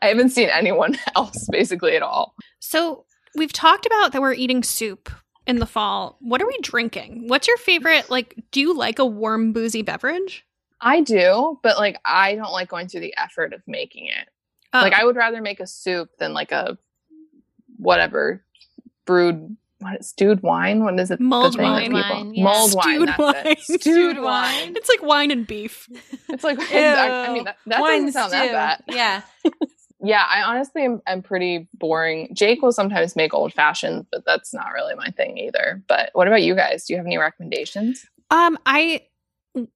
I haven't seen anyone else basically at all. So we've talked about that we're eating soup in the fall. What are we drinking? What's your favorite, like, do you like a warm, boozy beverage? I do, but like I don't like going through the effort of making it. Oh. Like I would rather make a soup than like a whatever brewed what is stewed wine? What is it? Mulled wine. wine yeah. Mulled wine. That's wine. It. Stewed, stewed wine. wine. It's like wine and beef. It's like I mean that, that doesn't sound stew. that bad. Yeah. Yeah, I honestly am I'm pretty boring. Jake will sometimes make old fashioned, but that's not really my thing either. But what about you guys? Do you have any recommendations? Um I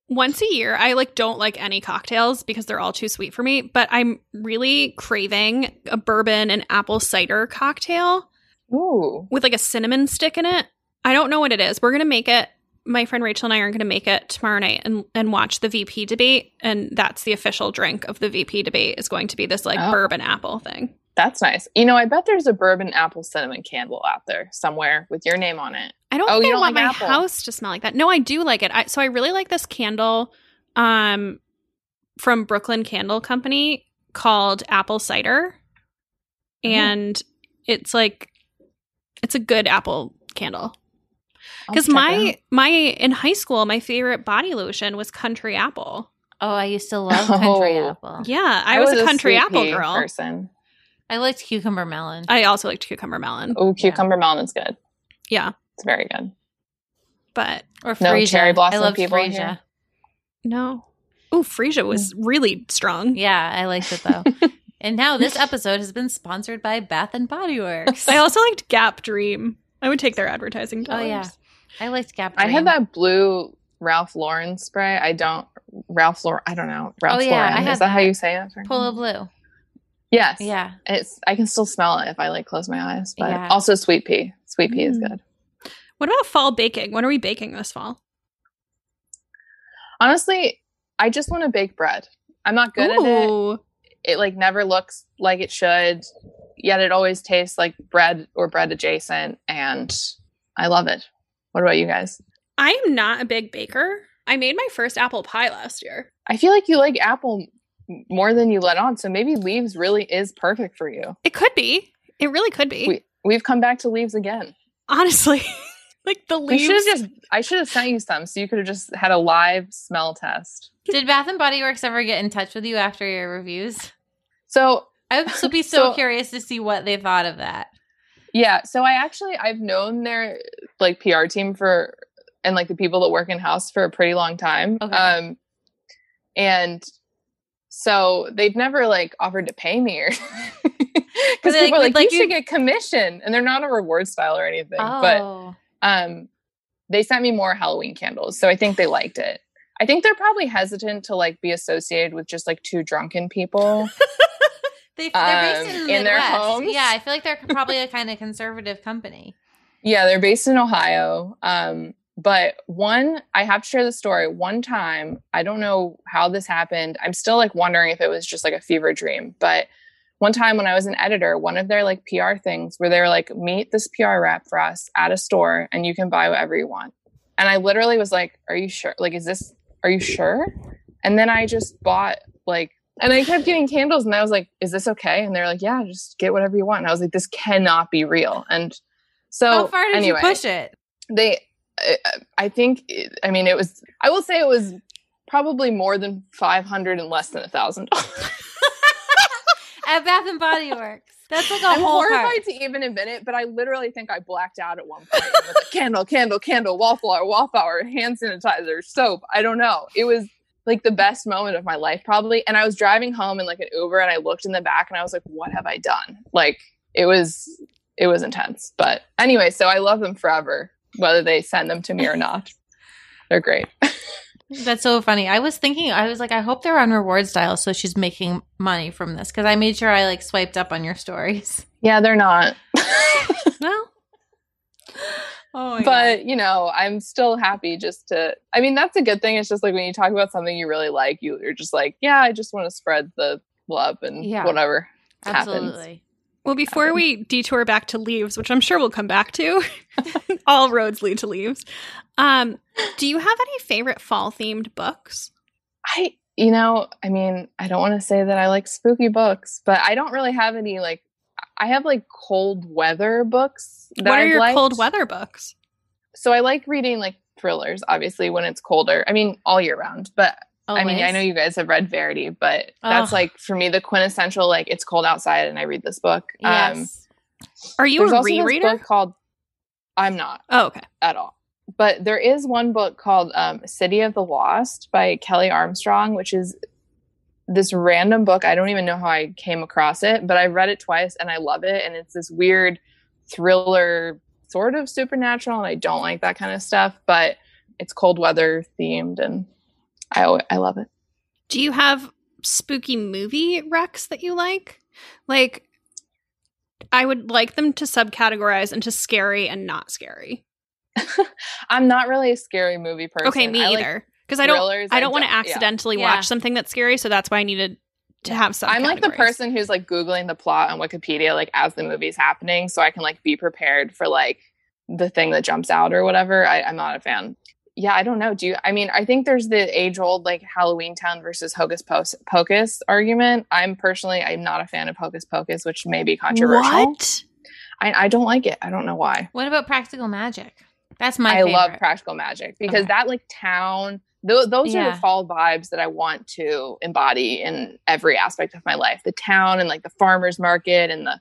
Once a year, I like don't like any cocktails because they're all too sweet for me, but I'm really craving a bourbon and apple cider cocktail. Ooh. With like a cinnamon stick in it. I don't know what it is. We're going to make it. My friend Rachel and I are going to make it tomorrow night and, and watch the V P debate. And that's the official drink of the V P debate is going to be this like oh. bourbon apple thing. That's nice. You know, I bet there's a bourbon apple cinnamon candle out there somewhere with your name on it. I don't oh, think I don't want like my apple. house to smell like that. No, I do like it. I, so I really like this candle um, from Brooklyn Candle Company called Apple Cider. And mm. it's like, it's a good apple candle. Because my, my, in high school, my favorite body lotion was Country Apple. Oh, I used to love Country oh. Apple. Yeah, I, I was, was a Country Apple girl. Person. I liked cucumber melon. I also liked cucumber melon. Oh, cucumber yeah. melon is good. Yeah. It's very good. But or Freesia. No cherry blossom I love people Freesia. Here. No. Oh, Freesia was really strong. Yeah, I liked it though. And now this episode has been sponsored by Bath and Body Works. I also liked Gap Dream. I would take their advertising dollars. Oh yeah. I liked Gap Dream. I had that blue Ralph Lauren spray. I don't Ralph Lauren I don't know. Ralph oh, yeah, Lauren. I had is that, that how you say it? Polo blue. Yes. Yeah. It's. I can still smell it if I like close my eyes. But yeah. also sweet pea. Sweet pea mm. is good. What about fall baking? What are we baking this fall? Honestly, I just want to bake bread. I'm not good Ooh. at it. It like never looks like it should. Yet it always tastes like bread or bread adjacent, and I love it. What about you guys? I am not a big baker. I made my first apple pie last year. I feel like you like apple more than you let on. So maybe leaves really is perfect for you. It could be. It really could be. We, we've come back to leaves again. Honestly. Like the leaves. We just, I should have sent you some so you could have just had a live smell test. Did Bath and Body Works ever get in touch with you after your reviews? So I would also be so, so curious to see what they thought of that. Yeah. So I actually, I've known their like P R team for, and like the people that work in house for a pretty long time. Okay. Um, and So they've never like offered to pay me or because people like, are like, like you, you should get commission, and they're not a reward style or anything. Oh. But um, they sent me more Halloween candles, so I think they liked it. I think they're probably hesitant to like be associated with just like two drunken people. they, they're based um, in, the in their homes. Yeah, I feel like they're probably a kind of conservative company. Yeah, they're based in Ohio. Um, but one, I have to share the story. One time, I don't know how this happened. I'm still like wondering if it was just like a fever dream. But one time when I was an editor, one of their like P R things where they were like, meet this P R rep for us at a store and you can buy whatever you want. And I literally was like, are you sure? Like, is this, are you sure? And then I just bought like, and I kept getting candles and I was like, is this okay? And they're like, yeah, just get whatever you want. And I was like, this cannot be real. And so how far did anyway, you push it? They, I think, I mean, it was, I will say it was probably more than five hundred dollars and less than one thousand dollars. At Bath and Body Works. That's like a I'm whole horrified part. To even admit it, but I literally think I blacked out at one point. It was like, candle, candle, candle, wallflower, wallflower, hand sanitizer, soap. I don't know. It was like the best moment of my life probably. And I was driving home in like an Uber and I looked in the back and I was like, what have I done? Like it was, it was intense. But anyway, so I love them forever. Whether they send them to me or not. They're great. That's so funny. I was thinking, I was like, I hope they're on reward style so she's making money from this. Because I made sure I like swiped up on your stories. Yeah, they're not. No? Oh, my But, God. You know, I'm still happy just to, I mean, that's a good thing. It's just like when you talk about something you really like, you, you're just like, yeah, I just want to spread the love and yeah, whatever absolutely. Happens. Well, before we detour back to leaves, which I'm sure we'll come back to, all roads lead to leaves. Um, do you have any favorite fall-themed books? I, you know, I mean, I don't want to say that I like spooky books, but I don't really have any, like, I have, like, cold weather books. That what are I've your liked. Cold weather books? So I like reading, like, thrillers, obviously, when it's colder. I mean, all year round, but... Always. I mean, I know you guys have read Verity, but that's, ugh. Like, for me, the quintessential, like, it's cold outside and I read this book. Yes. Um, Are you a rereader? Called, I'm not. Oh, okay. At all. But there is one book called um, City of the Lost by Kelly Armstrong, which is this random book. I don't even know how I came across it, but I read it twice and I love it. And it's this weird thriller, sort of supernatural, and I don't like that kind of stuff. But it's cold weather themed and... I, I love it. Do you have spooky movie recs that you like? Like, I would like them to subcategorize into scary and not scary. I'm not really a scary movie person. Okay, me I either. Because like I don't, I don't want to accidentally yeah. watch yeah. something that's scary, so that's why I needed to have some. I'm like the person who's like Googling the plot on Wikipedia like as the movie's happening, so I can like be prepared for like the thing that jumps out or whatever. I, I'm not a fan. Yeah, I don't know. Do you, I mean, I think there's the age old like Halloween Town versus Hocus Pocus argument. I'm personally, I'm not a fan of Hocus Pocus, which may be controversial. What? I, I don't like it. I don't know why. What about Practical Magic? That's my I favorite. Love Practical Magic because okay. that like town, th- those yeah. are the fall vibes that I want to embody in every aspect of my life. The town and like the farmer's market and the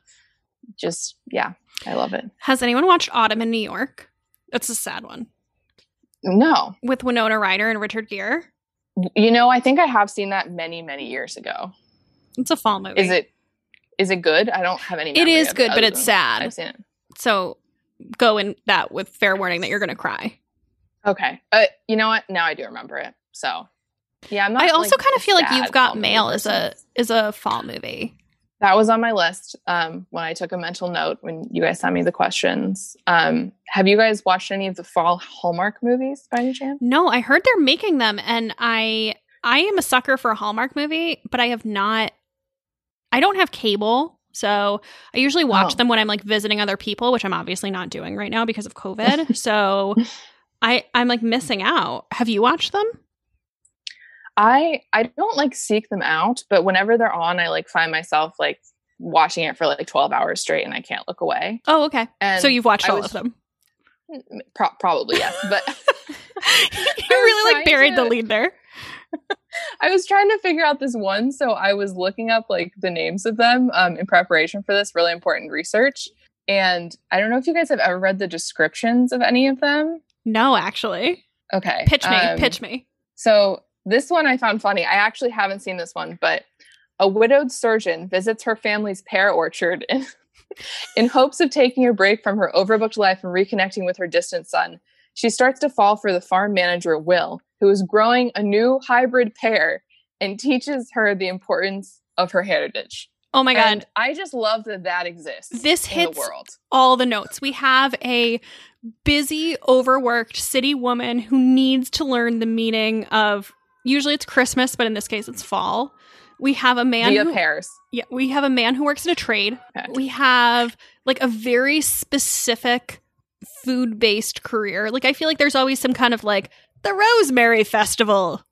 just, yeah, I love it. Has anyone watched Autumn in New York? That's a sad one. No. With Winona Ryder and Richard Gere? You know, I think I have seen that many, many years ago. It's a fall movie. Is it Is it good? I don't have any memory of it. It is good, but it's sad. I've seen it. So go in that with fair warning that you're going to cry. Okay. Uh, you know what? Now I do remember it. So, yeah, I'm not I also like, kind of feel like You've Got Mail is a is a fall movie. That was on my list um, when I took a mental note when you guys sent me the questions. Um, have you guys watched any of the fall Hallmark movies by any chance? No, I heard they're making them, and I I am a sucker for a Hallmark movie, but I have not. I don't have cable, so I usually watch oh. them when I'm like visiting other people, which I'm obviously not doing right now because of COVID. So I I'm like missing out. Have you watched them? I I don't like seek them out, but whenever they're on, I like find myself like watching it for like twelve hours straight and I can't look away. Oh, okay. And so you've watched I all was, of them? Pro- probably, yes. But you really like buried to, the lead there. I was trying to figure out this one. So I was looking up like the names of them um, in preparation for this really important research. And I don't know if you guys have ever read the descriptions of any of them. No, actually. Okay. Pitch me. Um, pitch me. So This one I found funny. I actually haven't seen this one, but a widowed surgeon visits her family's pear orchard in, in hopes of taking a break from her overbooked life and reconnecting with her distant son. She starts to fall for the farm manager, Will, who is growing a new hybrid pear and teaches her the importance of her heritage. Oh my God. And I just love that that exists. This in hits the world. All the notes. We have a busy, overworked city woman who needs to learn the meaning of, usually it's Christmas, but in this case it's fall. We have a man Via who, pears. Yeah, we have a man who works in a trade. Okay. We have like a very specific food-based career. Like I feel like there's always some kind of like the Rosemary Festival.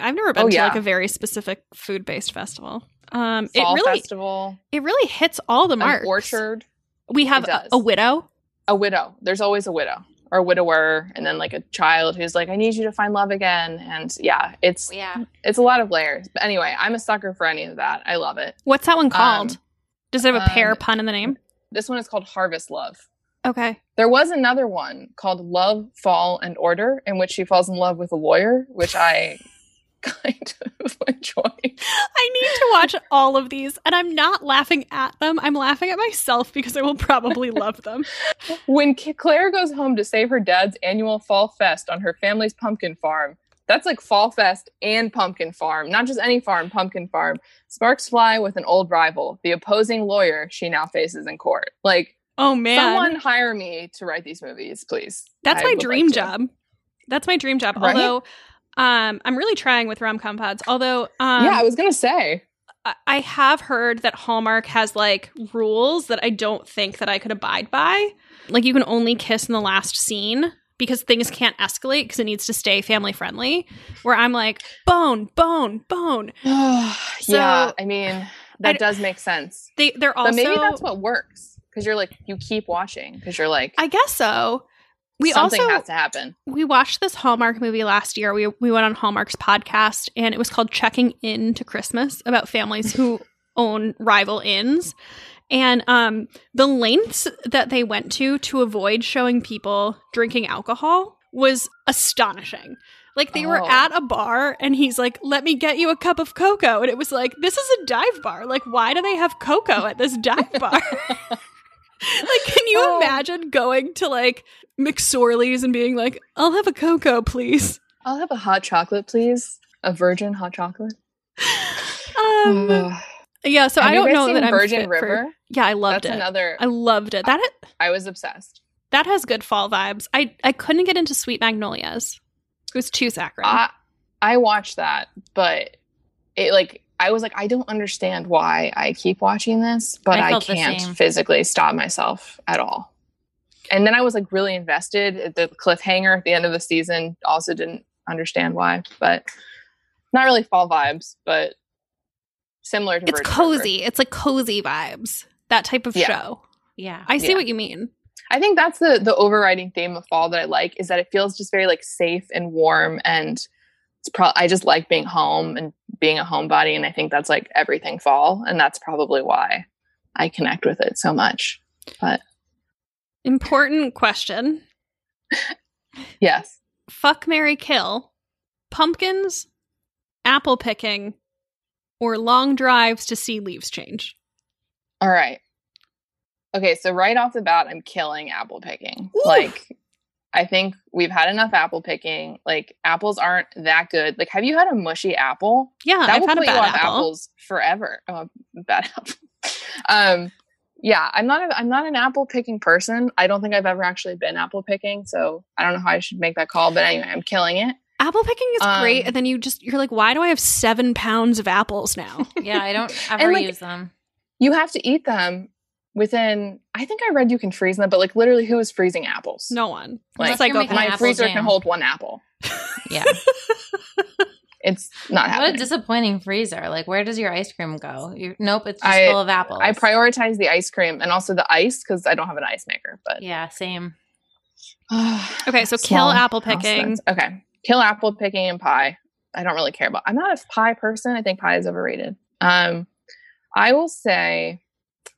I've never been oh, to yeah. like a very specific food-based festival. Um, Fall it really, festival. It really hits all the marks. An orchard. We have a, a widow. A widow. There's always a widow or a widower, and then like a child who's like, I need you to find love again. And yeah, it's yeah, it's a lot of layers. But anyway, I'm a sucker for any of that. I love it. What's that one called? Um, Does it have a pear um, pun in the name? This one is called Harvest Love. Okay. There was another one called Love, Fall, and Order, in which she falls in love with a lawyer, which I kind of enjoy. I need to watch all of these, and I'm not laughing at them. I'm laughing at myself because I will probably love them. When Claire goes home to save her dad's annual fall fest on her family's pumpkin farm, that's like fall fest and pumpkin farm, not just any farm, pumpkin farm. Sparks fly with an old rival, the opposing lawyer she now faces in court. Like, oh man, someone hire me to write these movies, pleys. That's my dream like job. That's my dream job. Right? Although. Um, I'm really trying with rom-com pods, although... Um, yeah, I was going to say. I-, I have heard that Hallmark has, like, rules that I don't think that I could abide by. Like, you can only kiss in the last scene because things can't escalate because it needs to stay family-friendly, where I'm like, bone, bone, bone. So, yeah, I mean, that I, does make sense. They, they're also... But maybe that's what works, because you're like, you keep watching, because you're like... I guess so. We Something also, has to happen. We watched this Hallmark movie last year. We we went on Hallmark's podcast, and it was called Checking In to Christmas, about families who own rival inns. And um, the lengths that they went to to avoid showing people drinking alcohol was astonishing. Like, they oh. were at a bar, and he's like, let me get you a cup of cocoa. And it was like, this is a dive bar. Like, why do they have cocoa at this dive bar? Like, can you oh. imagine going to, like, McSorley's and being like, I'll have a cocoa, please. I'll have a hot chocolate, please. A virgin hot chocolate. Um, yeah, so have I don't you guys know seen that Virgin I'm River. For, yeah, I loved That's it. Another, I loved it. That I, I was obsessed. That has good fall vibes. I, I couldn't get into Sweet Magnolias. It was too saccharine. I, I watched that, but it, like... I was like, I don't understand why I keep watching this, but I, I can't physically stop myself at all. And then I was like really invested. The cliffhanger at the end of the season, also didn't understand why, but not really fall vibes, but similar to It's Virgin cozy. River. It's like cozy vibes, that type of yeah. show. Yeah. I see yeah. what you mean. I think that's the the overriding theme of fall that I like, is that it feels just very like safe and warm, and It's pro- I just like being home and being a homebody, and I think that's like everything fall, and that's probably why I connect with it so much. But important question. Yes. Fuck, marry, kill. Pumpkins, apple picking, or long drives to see leaves change? All right. Okay, so right off the bat, I'm killing apple picking. Oof. Like... I think we've had enough apple picking. Like, apples aren't that good. Like, have you had a mushy apple? Yeah, that I've will had put a bad you off apple. Apples forever. Oh, bad apple. Um, yeah, I'm not. A, I'm not an apple picking person. I don't think I've ever actually been apple picking, so I don't know how I should make that call. But anyway, I'm killing it. Apple picking is um, great, and then you just you're like, why do I have seven pounds of apples now? Yeah, I don't ever like, use them. You have to eat them. Within, I think I read you can freeze them, but like literally, who is freezing apples? No one. Like, like okay, my freezer jam. Can hold one apple. Yeah, it's not happening. What a disappointing freezer! Like, where does your ice cream go? You're, nope, it's just I, full of apples. I prioritize the ice cream and also the ice because I don't have an ice maker. But yeah, same. Okay, so kill Small apple picking. Houses. Okay, kill apple picking and pie. I don't really care about. I'm not a pie person. I think pie is overrated. Um, I will say.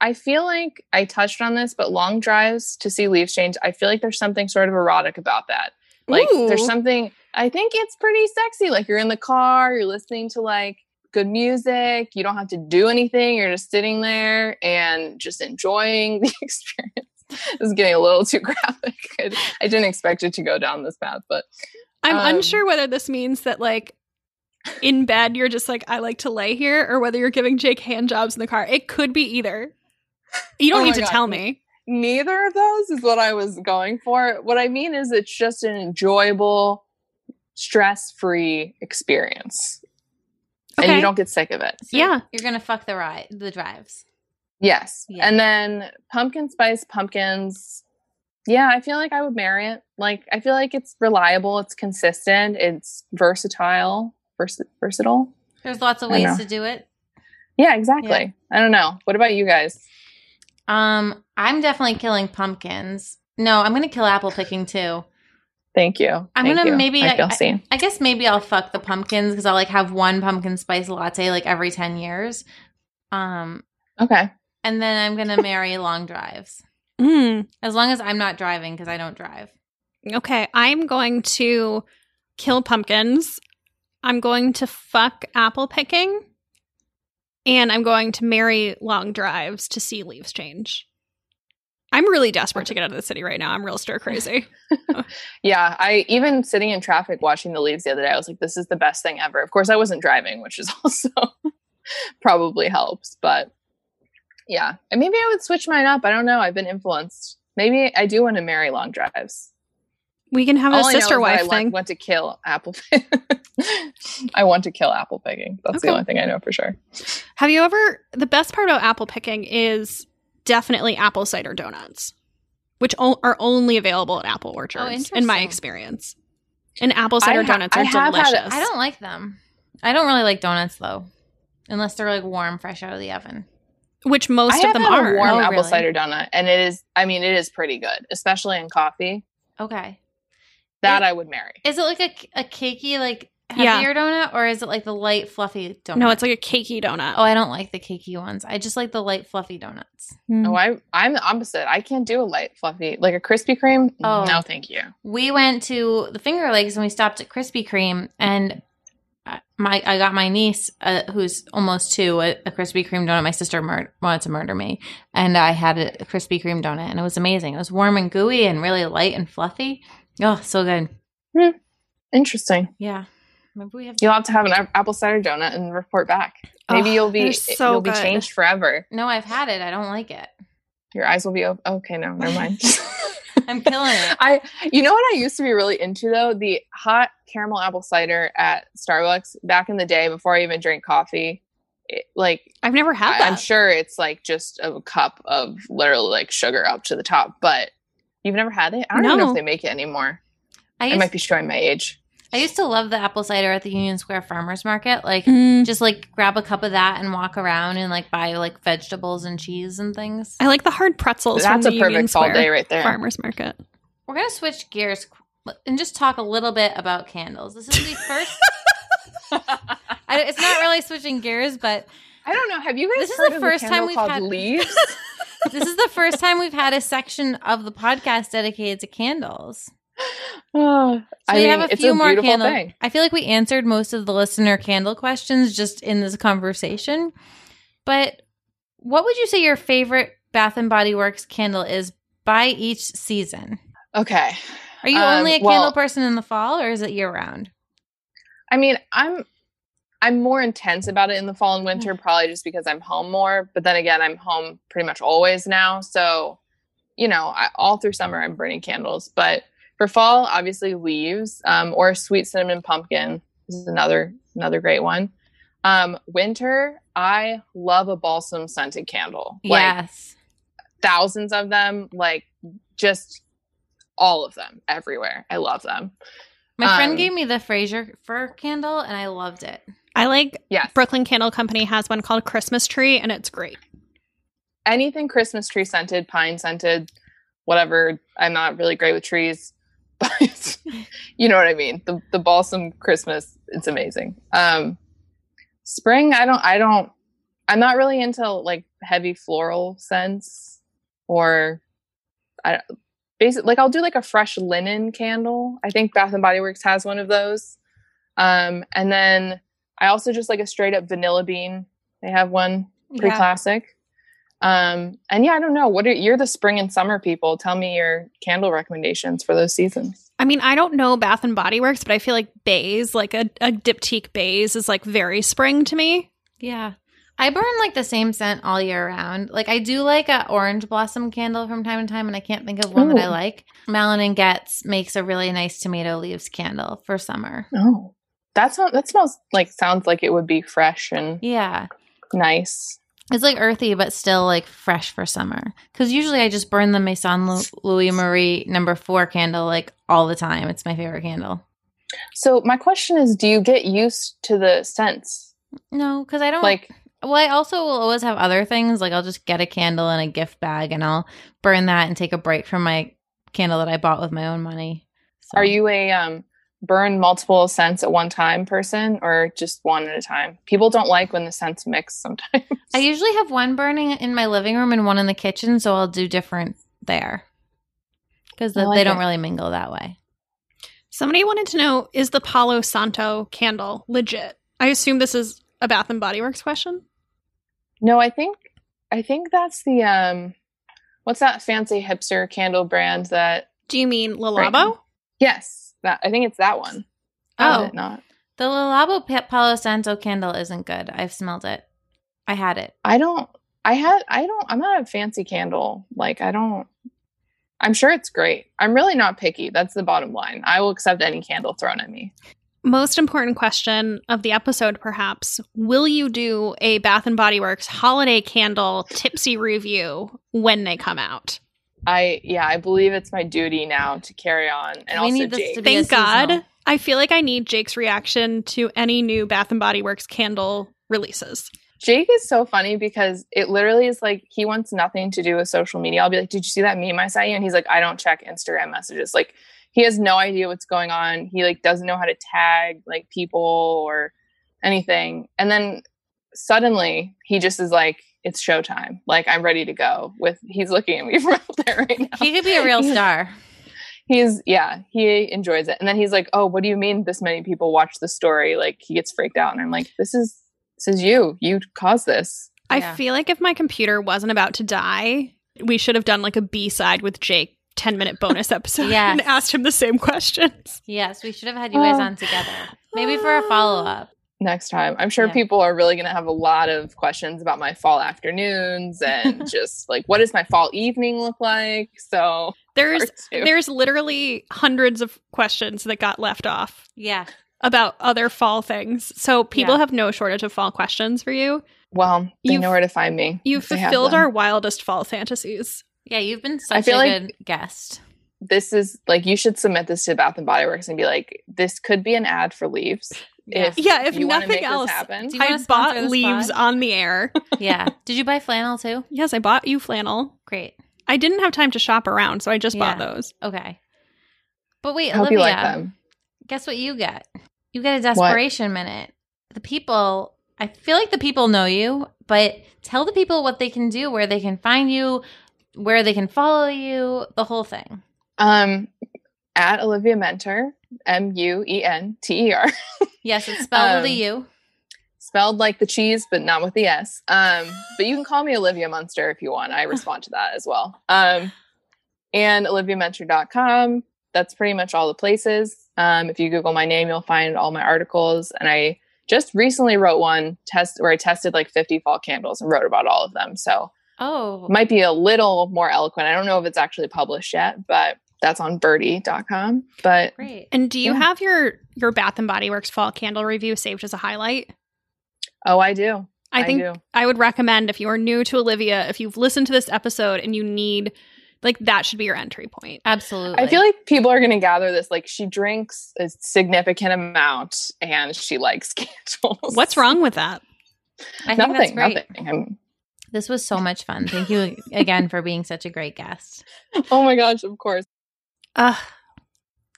I feel like I touched on this, but long drives to see leaves change, I feel like there's something sort of erotic about that. Like Ooh. There's something, I think it's pretty sexy. Like you're in the car, you're listening to like good music. You don't have to do anything. You're just sitting there and just enjoying the experience. This is getting a little too graphic. I, I didn't expect it to go down this path, but I'm um, unsure whether this means that like in bed, you're just like, I like to lay here, or whether you're giving Jake hand jobs in the car. It could be either. You don't oh need to God. tell me. Neither of those is what I was going for. What I mean is it's just an enjoyable, stress-free experience. Okay. And you don't get sick of it. So yeah. You're going to fuck the ride, the drives. Yes. Yeah. And then pumpkin spice pumpkins. Yeah, I feel like I would marry it. Like, I feel like it's reliable. It's consistent. It's versatile. Vers- versatile. There's lots of ways to do it. Yeah, exactly. Yeah. I don't know. What about you guys? Um, I'm definitely killing pumpkins. No, I'm going to kill apple picking too. Thank you. I'm Thank gonna you. maybe. I, I, I, I guess maybe I'll fuck the pumpkins because I'll like have one pumpkin spice latte like every ten years. Um. Okay. And then I'm gonna marry long drives. Mm. As long as I'm not driving because I don't drive. Okay, I'm going to kill pumpkins. I'm going to fuck apple picking, and I'm going to marry long drives to see leaves change. I'm really desperate to get out of the city right now. I'm real stir crazy. Yeah. I even sitting in traffic watching the leaves the other day, I was like, this is the best thing ever. Of course, I wasn't driving, which is also probably helps. But yeah. And maybe I would switch mine up. I don't know. I've been influenced. Maybe I do want to marry long drives. We can have All a sister wife thing. I want to kill apple picking. I want to kill apple picking. That's okay. The only thing I know for sure. Have you ever – the best part about apple picking is – definitely apple cider donuts, which o- are only available at apple orchards, oh, in my experience. And apple cider ha- donuts are I delicious. Had, I don't like them. I don't really like donuts, though, unless they're, like, warm, fresh out of the oven. Which most I of them are. I warm oh, apple really? cider donut, and it is, I mean, it is pretty good, especially in coffee. Okay. That it, I would marry. Is it, like, a, a cakey, like, heavier yeah. donut, or is it, like, the light, fluffy donut? No, it's like a cakey donut. Oh, I don't like the cakey ones. I just like the light, fluffy donuts. Mm. Oh, I, I'm the opposite. I can't do a light, fluffy. Like a Krispy Kreme? Oh. No, thank you. We went to the Finger Lakes, and we stopped at Krispy Kreme, and my I got my niece, uh, who's almost two, a, a Krispy Kreme donut. My sister mur- wanted to murder me, and I had a, a Krispy Kreme donut, and it was amazing. It was warm and gooey and really light and fluffy. Oh, so good. Mm. Interesting. Yeah. Maybe we have you'll have to have an apple cider donut and report back. Maybe oh, you'll be so you'll be good. changed forever. No, I've had it. I don't like it. Your eyes will be open. Okay, no, never mind. I'm killing it. I, you know what I used to be really into though? The hot caramel apple cider at Starbucks back in the day before I even drank coffee. It, like I've never had I, that. I'm sure it's like just a cup of literally like sugar up to the top. But you've never had it? I don't no. even know if they make it anymore. I, used- I might be showing my age. I used to love the apple cider at the Union Square Farmers Market. Like, mm. just, like, grab a cup of that and walk around and, like, buy, like, vegetables and cheese and things. I like the hard pretzels That's from the Union Square day right there. Farmers Market. We're going to switch gears and just talk a little bit about candles. This is the first – it's not really switching gears, but – I don't know. Have you guys this heard is the first of the candle time we've called had- leaves? This is the first time we've had a section of the podcast dedicated to candles. Oh, so I we mean, have a few a more candle. Thing. I feel like we answered most of the listener candle questions just in this conversation. But what would you say your favorite Bath and Body Works candle is by each season? Okay. Are you um, only a well, candle person in the fall, or is it year round? I mean, I'm I'm more intense about it in the fall and winter, probably just because I'm home more. But then again, I'm home pretty much always now, so you know, I, all through summer I'm burning candles, but for fall, obviously leaves, um, or sweet cinnamon pumpkin. This is another another great one. Um, winter, I love a balsam scented candle. Yes, like, thousands of them, like just all of them, everywhere. I love them. My um, friend gave me the Fraser fir candle, and I loved it. I like. Yes. Brooklyn Candle Company has one called Christmas Tree, and it's great. Anything Christmas tree scented, pine scented, whatever. I'm not really great with trees. But you know what I mean? The the balsam Christmas, it's amazing. Um, spring, I don't I don't I'm not really into like heavy floral scents or I basically, like I'll do like a fresh linen candle. I think Bath and Body Works has one of those. Um, and then I also just like a straight up vanilla bean. They have one pretty yeah. classic. Um, and yeah, I don't know. What are, you're the spring and summer people. Tell me your candle recommendations for those seasons. I mean, I don't know Bath and Body Works, but I feel like bays, like a, a diptyque bays is like very spring to me. Yeah. I burn like the same scent all year round. Like I do like a orange blossom candle from time to time, and I can't think of one Ooh. That I like. Malin and Goetz makes a really nice tomato leaves candle for summer. Oh, that's not, that smells like, sounds like it would be fresh and yeah, nice. It's like earthy, but still like fresh for summer. Because usually I just burn the Maison Louis-Marie number four candle like all the time. It's my favorite candle. So my question is, do you get used to the scents? No, because I don't like. Well, I also will always have other things. Like I'll just get a candle in a gift bag and I'll burn that and take a break from my candle that I bought with my own money. So. Are you a um, burn multiple scents at one time person or just one at a time? People don't like when the scents mix sometimes. I usually have one burning in my living room and one in the kitchen, so I'll do different there because the, like they don't it. really mingle that way. Somebody wanted to know, is the Palo Santo candle legit? I assume this is a Bath and Body Works question. No, I think I think that's the um, what's that fancy hipster candle brand that? Do you mean Le Labo? Yes, that, I think it's that one. Oh, it not the Le Labo pa- Palo Santo candle isn't good. I've smelled it. I had it. I don't. I had. I don't. I'm not a fancy candle. Like I don't. I'm sure it's great. I'm really not picky. That's the bottom line. I will accept any candle thrown at me. Most important question of the episode, perhaps. Will you do a Bath and Body Works holiday candle tipsy review when they come out? I yeah, I believe it's my duty now to carry on. And we also need this Jake. To be Thank God. I feel like I need Jake's reaction to any new Bath and Body Works candle releases. Jake is so funny because it literally is like he wants nothing to do with social media. I'll be like, did you see that meme I sent you? And he's like, I don't check Instagram messages. Like, he has no idea what's going on. He like doesn't know how to tag like people or anything. And then suddenly he just is like, it's showtime. Like I'm ready to go with, he's looking at me from out there right now. He could be a real star. He's yeah, he enjoys it. And then he's like, oh, what do you mean this many people watch the story? Like he gets freaked out. And I'm like, this is, this is you, you caused this. I yeah. feel like if my computer wasn't about to die, we should have done like a B-side with Jake. ten minute bonus episode yes. and asked him the same questions. Yes, we should have had you guys uh, on together. Maybe for a follow-up. Next time. I'm sure yeah. people are really going to have a lot of questions about my fall afternoons and just like, what does my fall evening look like? So there's there's literally hundreds of questions that got left off. Yeah. About other fall things. So people yeah. have no shortage of fall questions for you. Well, they you've, know where to find me. You've fulfilled our wildest fall fantasies. Yeah, you've been such I feel a like good guest. This is like, you should submit this to Bath and Body Works and be like, this could be an ad for leaves. Yeah, if, yeah, if you nothing make else, this happen. I bought leaves pod? on the air. Yeah. Did you buy flannel too? Yes, I bought you flannel. Great. I didn't have time to shop around, so I just yeah. bought those. Okay. But wait, I hope Olivia, you like them. Guess what you get? You get a desperation what? minute. The people, I feel like the people know you, but tell the people what they can do, where they can find you, where they can follow you, the whole thing. Um, at Olivia Mentor, M U E N T E R. Yes, it's spelled um, with a U. Spelled like the cheese, but not with the S. Um, but you can call me Olivia Munster if you want. I respond to that as well. Um, and olivia mentor dot com. That's pretty much all the places. Um, if you Google my name, you'll find all my articles. And I just recently wrote one test where I tested like fifty fall candles and wrote about all of them. So Oh, might be a little more eloquent. I don't know if it's actually published yet, but that's on birdie dot com. But Great. And do you yeah. have your, your Bath and Body Works fall candle review saved as a highlight? Oh, I do. I, I think do. I would recommend if you are new to Olivia, if you've listened to this episode and you need, like, that should be your entry point. Absolutely. I feel like people are going to gather this. Like, she drinks a significant amount and she likes candles. What's wrong with that? I nothing, think that's great. Nothing. I'm, This was so much fun. Thank you again for being such a great guest. Oh my gosh, of course. Uh,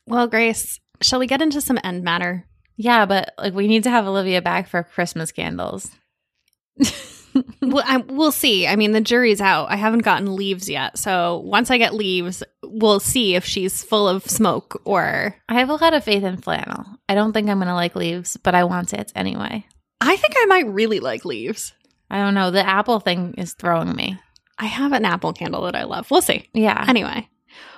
well, Grace, shall we get into some end matter? Yeah, but like we need to have Olivia back for Christmas candles. Well, I, we'll see. I mean, the jury's out. I haven't gotten leaves yet. So once I get leaves, we'll see if she's full of smoke or... I have a lot of faith in flannel. I don't think I'm going to like leaves, but I want it anyway. I think I might really like leaves. I don't know. The apple thing is throwing me. I have an apple candle that I love. We'll see. Yeah. Anyway,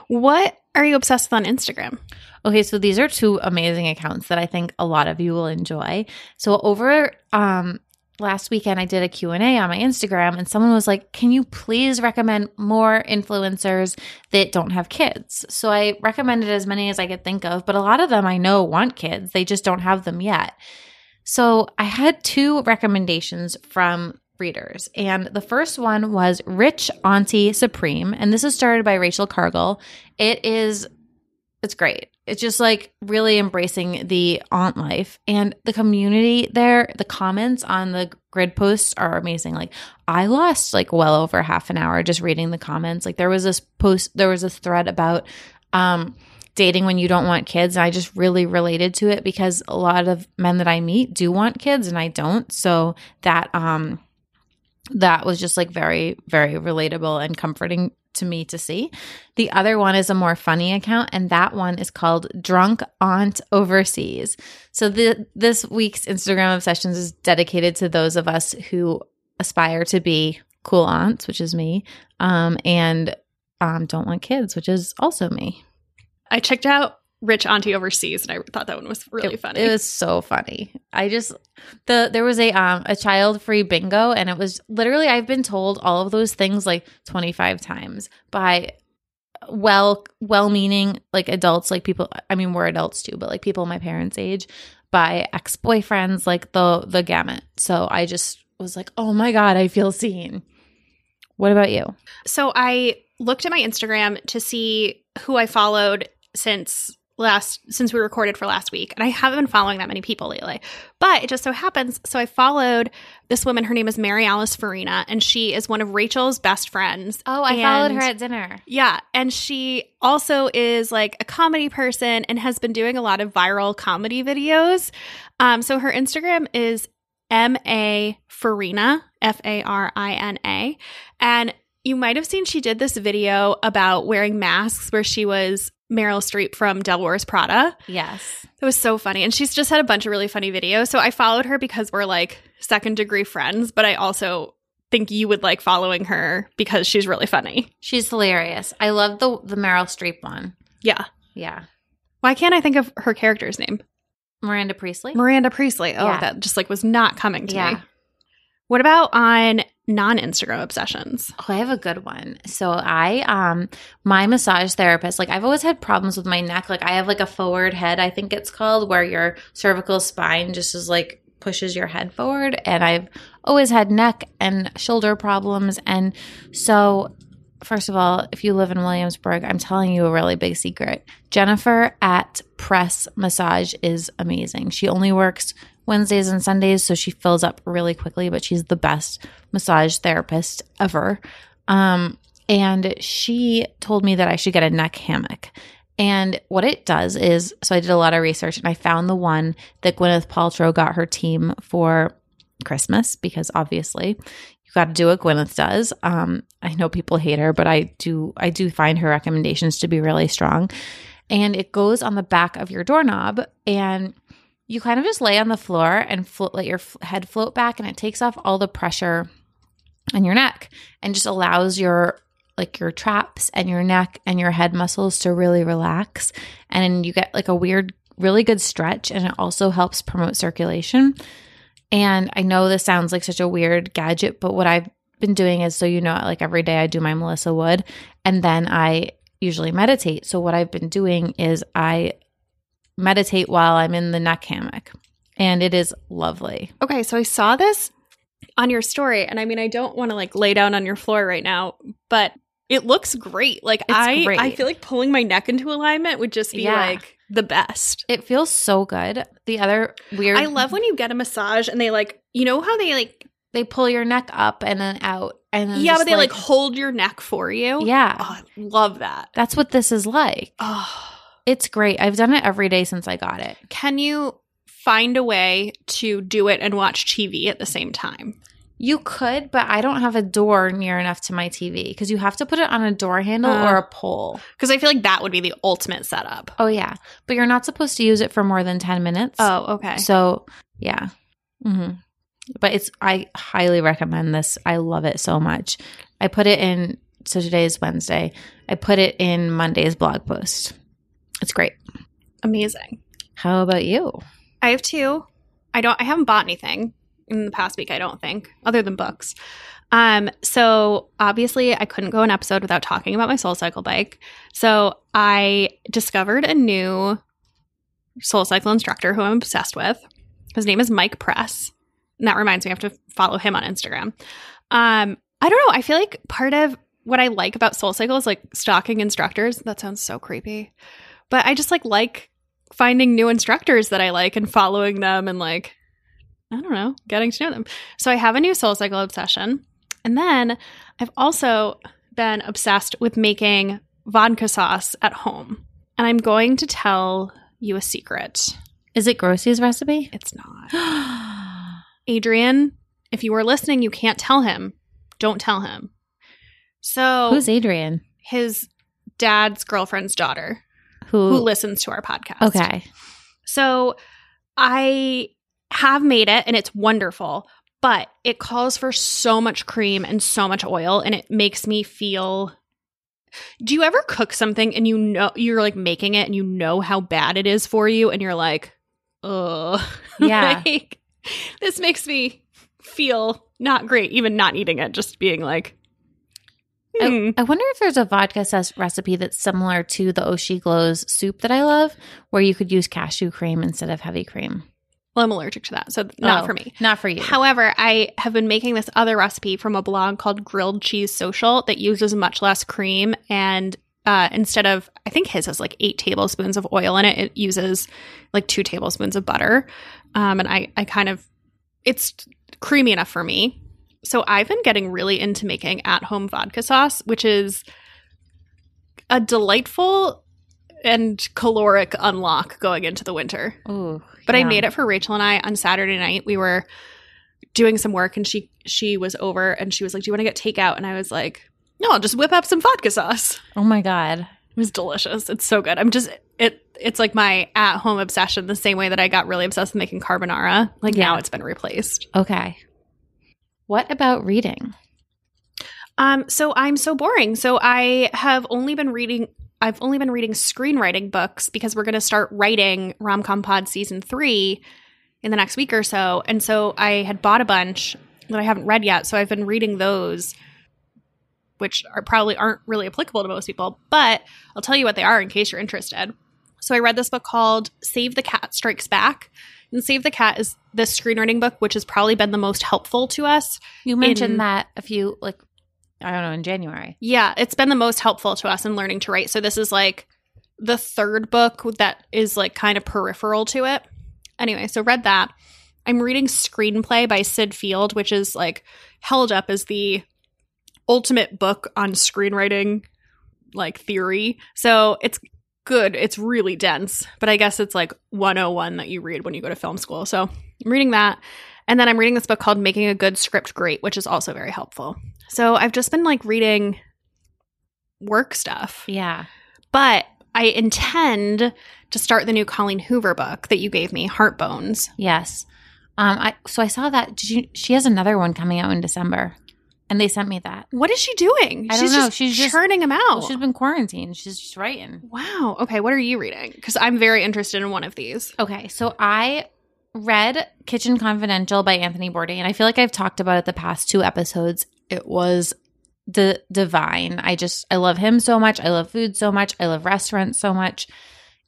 what are you obsessed with on Instagram? Okay, so these are two amazing accounts that I think a lot of you will enjoy. So over um, last weekend, I did a Q and A on my Instagram, and someone was like, can you please recommend more influencers that don't have kids? So I recommended as many as I could think of, but a lot of them I know want kids. They just don't have them yet. So I had two recommendations from readers. And the first one was Rich Auntie Supreme. And this is started by Rachel Cargle. It is, it's great. It's just like really embracing the aunt life. And the community there, the comments on the grid posts are amazing. Like I lost like well over half an hour just reading the comments. Like there was this post, there was this thread about um, dating when you don't want kids. And I just really related to it because a lot of men that I meet do want kids and I don't. So that, um, That was just like very, very relatable and comforting to me to see. The other one is a more funny account, and that one is called Drunk Aunt Overseas. So the, this week's Instagram Obsessions is dedicated to those of us who aspire to be cool aunts, which is me, um, and um, don't want kids, which is also me. I checked out Rich Auntie Overseas, and I thought that one was really it, funny. It was so funny. I just the there was a um a child free bingo, and it was literally I've been told all of those things like twenty-five times by well well meaning like adults, like people. I mean, we're adults too, but like people my parents' age, by ex boyfriends, like the the gamut. So I just was like, oh my god, I feel seen. What about you? So I looked at my Instagram to see who I followed since. last since we recorded for last week, and I haven't been following that many people lately, but it just so happens. So I followed this woman. Her name is Mary Alice Farina, and she is one of Rachel's best friends. Oh, I and, followed her at dinner. Yeah, and she also is like a comedy person and has been doing a lot of viral comedy videos. Um, so her Instagram is M A Farina, F A R I N A, and you might have seen she did this video about wearing masks where she was Meryl Streep from Devil Wears Prada. Yes. It was so funny. And she's just had a bunch of really funny videos. So I followed her because we're like second degree friends, but I also think you would like following her because she's really funny. She's hilarious. I love the, the Meryl Streep one. Yeah. Yeah. Why can't I think of her character's name? Miranda Priestley. Miranda Priestley. Oh, yeah. That just like was not coming to yeah. me. What about on non-Instagram obsessions? Oh, I have a good one. So I, um, my massage therapist, like I've always had problems with my neck. Like I have like a forward head, I think it's called, where your cervical spine just is like pushes your head forward. And I've always had neck and shoulder problems. And so first of all, if you live in Williamsburg, I'm telling you a really big secret. Jennifer at Press Massage is amazing. She only works Wednesdays and Sundays, so she fills up really quickly, but she's the best massage therapist ever. Um, and she told me that I should get a neck hammock. And what it does is, so I did a lot of research, and I found the one that Gwyneth Paltrow got her team for Christmas, because obviously you got to do what Gwyneth does. Um, I know people hate her, but I do, I do find her recommendations to be really strong. And it goes on the back of your doorknob, and you kind of just lay on the floor and float, let your f- head float back, and it takes off all the pressure on your neck and just allows your like your traps and your neck and your head muscles to really relax, and you get like a weird, really good stretch, and it also helps promote circulation. And I know this sounds like such a weird gadget, but what I've been doing is, so you know, like every day I do my Melissa Wood, and then I usually meditate. So what I've been doing is I meditate while I'm in the neck hammock, and it is lovely. Okay, so I saw this on your story, and I mean, I don't want to like lay down on your floor right now, but it looks great. Like it's I, great. I feel like pulling my neck into alignment would just be yeah. like the best. It feels so good. The other weird, I love when you get a massage and they like, you know how they like they pull your neck up and then out, and then yeah, but they like, like hold your neck for you. Yeah, oh, I love that. That's what this is like. Oh. It's great. I've done it every day since I got it. Can you find a way to do it and watch T V at the same time? You could, but I don't have a door near enough to my T V because you have to put it on a door handle uh, or a pole. Because I feel like that would be the ultimate setup. Oh, yeah. But you're not supposed to use it for more than ten minutes. Oh, okay. So, yeah. Mm-hmm. But it's I highly recommend this. I love it so much. I put it in – so today is Wednesday. I put it in Monday's blog post. It's great. Amazing. How about you? I have two. I don't – I haven't bought anything in the past week, I don't think, other than books. Um, so obviously I couldn't go an episode without talking about my SoulCycle bike. So I discovered a new SoulCycle instructor who I'm obsessed with. His name is Mike Press. And that reminds me, I have to follow him on Instagram. Um, I don't know. I feel like part of what I like about SoulCycle is like stalking instructors. That sounds so creepy. But I just like like finding new instructors that I like and following them and like – I don't know, getting to know them. So I have a new SoulCycle obsession. And then I've also been obsessed with making vodka sauce at home. And I'm going to tell you a secret. Is it Grossi's recipe? It's not. Adrian, if you were listening, you can't tell him. Don't tell him. So who's Adrian? His dad's girlfriend's daughter who, who listens to our podcast. Okay. So I... have made it and it's wonderful, but it calls for so much cream and so much oil and it makes me feel – do you ever cook something and you know – you're like making it and you know how bad it is for you and you're like, ugh. Yeah. Like, this makes me feel not great, even not eating it, just being like hmm. – I, I wonder if there's a vodka sauce recipe that's similar to the Oshi Glow's soup that I love where you could use cashew cream instead of heavy cream. Well, I'm allergic to that, so not oh, for me. Not for you. However, I have been making this other recipe from a blog called Grilled Cheese Social that uses much less cream. And uh, instead of – I think his has like eight tablespoons of oil in it. It uses like two tablespoons of butter. Um, and I, I kind of – it's creamy enough for me. So I've been getting really into making at-home vodka sauce, which is a delightful – and caloric unlock going into the winter. Ooh, but yeah. I made it for Rachel and I on Saturday night. We were doing some work and she she was over and she was like, do you want to get takeout? And I was like, no, I'll just whip up some vodka sauce. Oh my God. It was delicious. It's so good. I'm just – it. it's like my at-home obsession the same way that I got really obsessed with making carbonara. Like yeah. Now it's been replaced. Okay. What about reading? Um. So I'm so boring. So I have only been reading – I've only been reading screenwriting books because we're going to start writing Rom-Com Pod Season three in the next week or so. And so I had bought a bunch that I haven't read yet. So I've been reading those, which are probably aren't really applicable to most people. But I'll tell you what they are in case you're interested. So I read this book called Save the Cat Strikes Back. And Save the Cat is this screenwriting book, which has probably been the most helpful to us. You mentioned in- that a few – like. I don't know, in January. Yeah, it's been the most helpful to us in learning to write. So this is like the third book that is like kind of peripheral to it. Anyway, so read that. I'm reading Screenplay by Sid Field, which is like held up as the ultimate book on screenwriting like theory. So it's good. It's really dense. But I guess it's like one oh one that you read when you go to film school. So I'm reading that. And then I'm reading this book called Making a Good Script Great, which is also very helpful. So I've just been like reading work stuff. Yeah. But I intend to start the new Colleen Hoover book that you gave me, Heartbones. Yes. Um. I so I saw that. Did you? She has another one coming out in December, and they sent me that. What is she doing? I she's don't know. Just she's just churning them out. Well, she's been quarantined. She's just writing. Wow. Okay. What are you reading? Because I'm very interested in one of these. Okay. So I. read Kitchen Confidential by Anthony Bourdain. I feel like I've talked about it the past two episodes. It was the divine. I just – I love him so much. I love food so much. I love restaurants so much.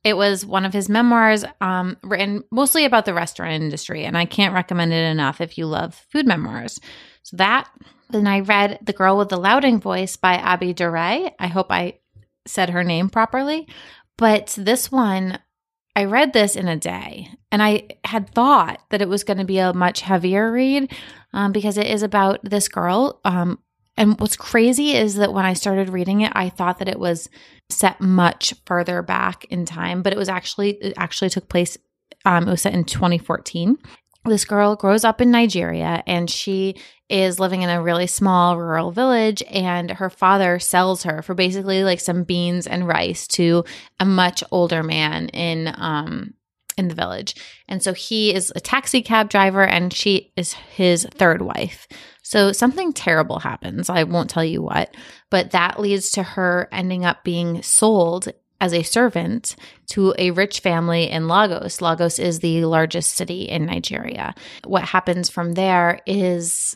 It was one of his memoirs um, written mostly about the restaurant industry, and I can't recommend it enough if you love food memoirs. So that – then I read The Girl with the Louding Voice by Abi Duray. I hope I said her name properly. But this one – I read this in a day, and I had thought that it was going to be a much heavier read um, because it is about this girl. Um, and what's crazy is that when I started reading it, I thought that it was set much further back in time, but it was actually – it actually took place um, – it was set in twenty fourteen. This girl grows up in Nigeria, and she is living in a really small rural village, and her father sells her for basically like some beans and rice to a much older man in um in the village. And so he is a taxi cab driver, and she is his third wife. So something terrible happens. I won't tell you what, but that leads to her ending up being sold as a servant to a rich family in Lagos. Lagos is the largest city in Nigeria. What happens from there is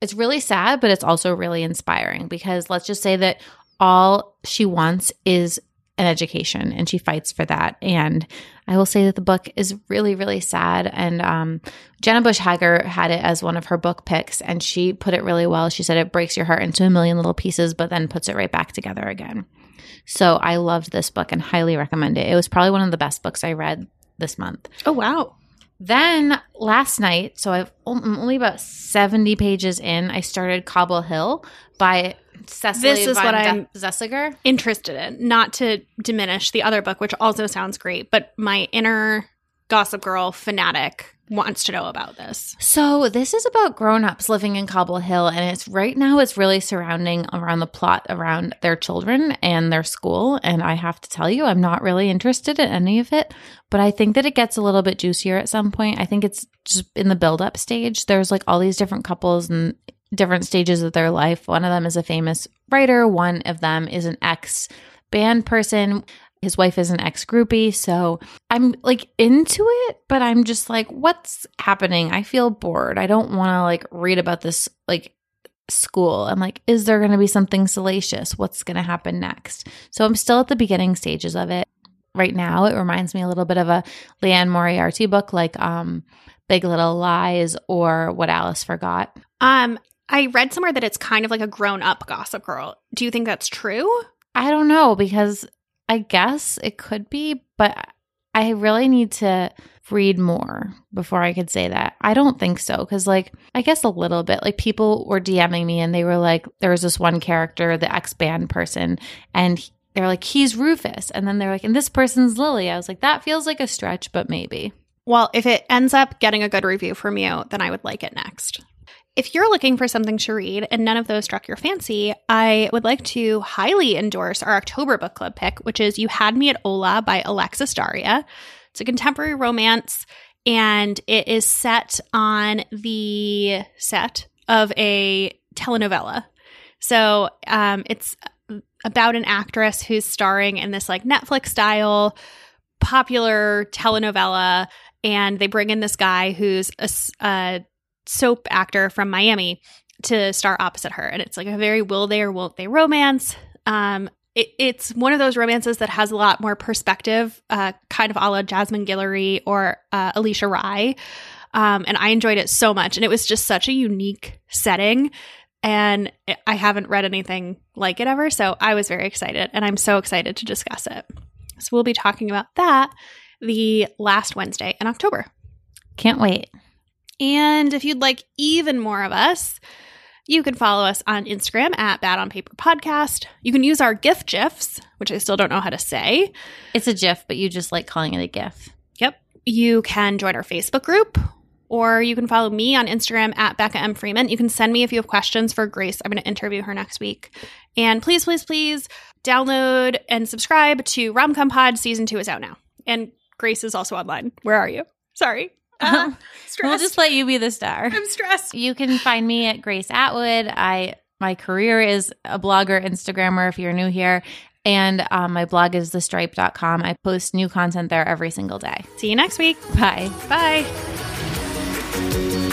it's really sad, but it's also really inspiring, because let's just say that all she wants is an education, and she fights for that. And I will say that the book is really, really sad. And um, Jenna Bush Hager had it as one of her book picks, and she put it really well. She said it breaks your heart into a million little pieces, but then puts it right back together again. So I loved this book and highly recommend it. It was probably one of the best books I read this month. Oh, wow. Then last night, so I've, I'm only about seventy pages in, I started Cobble Hill by Cecily This is von what I'm Zessiger. Interested in. Not to diminish the other book, which also sounds great, but my inner Gossip Girl fanatic wants to know about this. So this is about grown-ups living in Cobble Hill, and it's right now it's really surrounding around the plot around their children and their school. And I have to tell you, I'm not really interested in any of it, but I think that it gets a little bit juicier at some point. I think it's just in the build-up stage. There's like all these different couples and different stages of their life. One of them is a famous writer. One of them is an ex-band person. His wife is an ex-groupie, so I'm like into it, but I'm just like, what's happening? I feel bored. I don't want to like read about this like school. I'm like, is there going to be something salacious? What's going to happen next? So I'm still at the beginning stages of it. Right now, it reminds me a little bit of a Leanne Moriarty book, like um, Big Little Lies or What Alice Forgot. Um, I read somewhere that it's kind of like a grown-up Gossip Girl. Do you think that's true? I don't know, because I guess it could be, but I really need to read more before I could say that. I don't think so, because like I guess a little bit. Like people were DMing me and they were like, there was this one character, the ex-band person, and they're like, he's Rufus. And then they're like, and this person's Lily. I was like, that feels like a stretch, but maybe. Well, if it ends up getting a good review from you, then I would like it next. If you're looking for something to read and none of those struck your fancy, I would like to highly endorse our October book club pick, which is You Had Me at Ola by Alexis Daria. It's a contemporary romance, and it is set on the set of a telenovela. So um, it's about an actress who's starring in this like Netflix-style popular telenovela, and they bring in this guy who's a uh, – soap actor from Miami to star opposite her. And it's like a very will they or won't they romance. Um, it, it's one of those romances that has a lot more perspective, uh, kind of a la Jasmine Guillory or uh, Alicia Rye. Um, and I enjoyed it so much. And it was just such a unique setting. And I haven't read anything like it ever. So I was very excited. And I'm so excited to discuss it. So we'll be talking about that the last Wednesday in October. Can't wait. And if you'd like even more of us, you can follow us on Instagram at Bad on Paper Podcast. You can use our GIF GIFs, which I still don't know how to say. It's a GIF, but you just like calling it a GIF. Yep. You can join our Facebook group, or you can follow me on Instagram at Becca M. Freeman. You can send me if you have questions for Grace. I'm going to interview her next week. And please, please, please download and subscribe to Rom-Com Pod. Season two is out now. And Grace is also online. Where are you? Sorry. Uh, we'll just let you be the star. I'm stressed. You can find me at Grace Atwood. I my career is a blogger, Instagrammer, if you're new here. And um, my blog is the stripe dot com. I post new content there every single day. See you next week. Bye. Bye.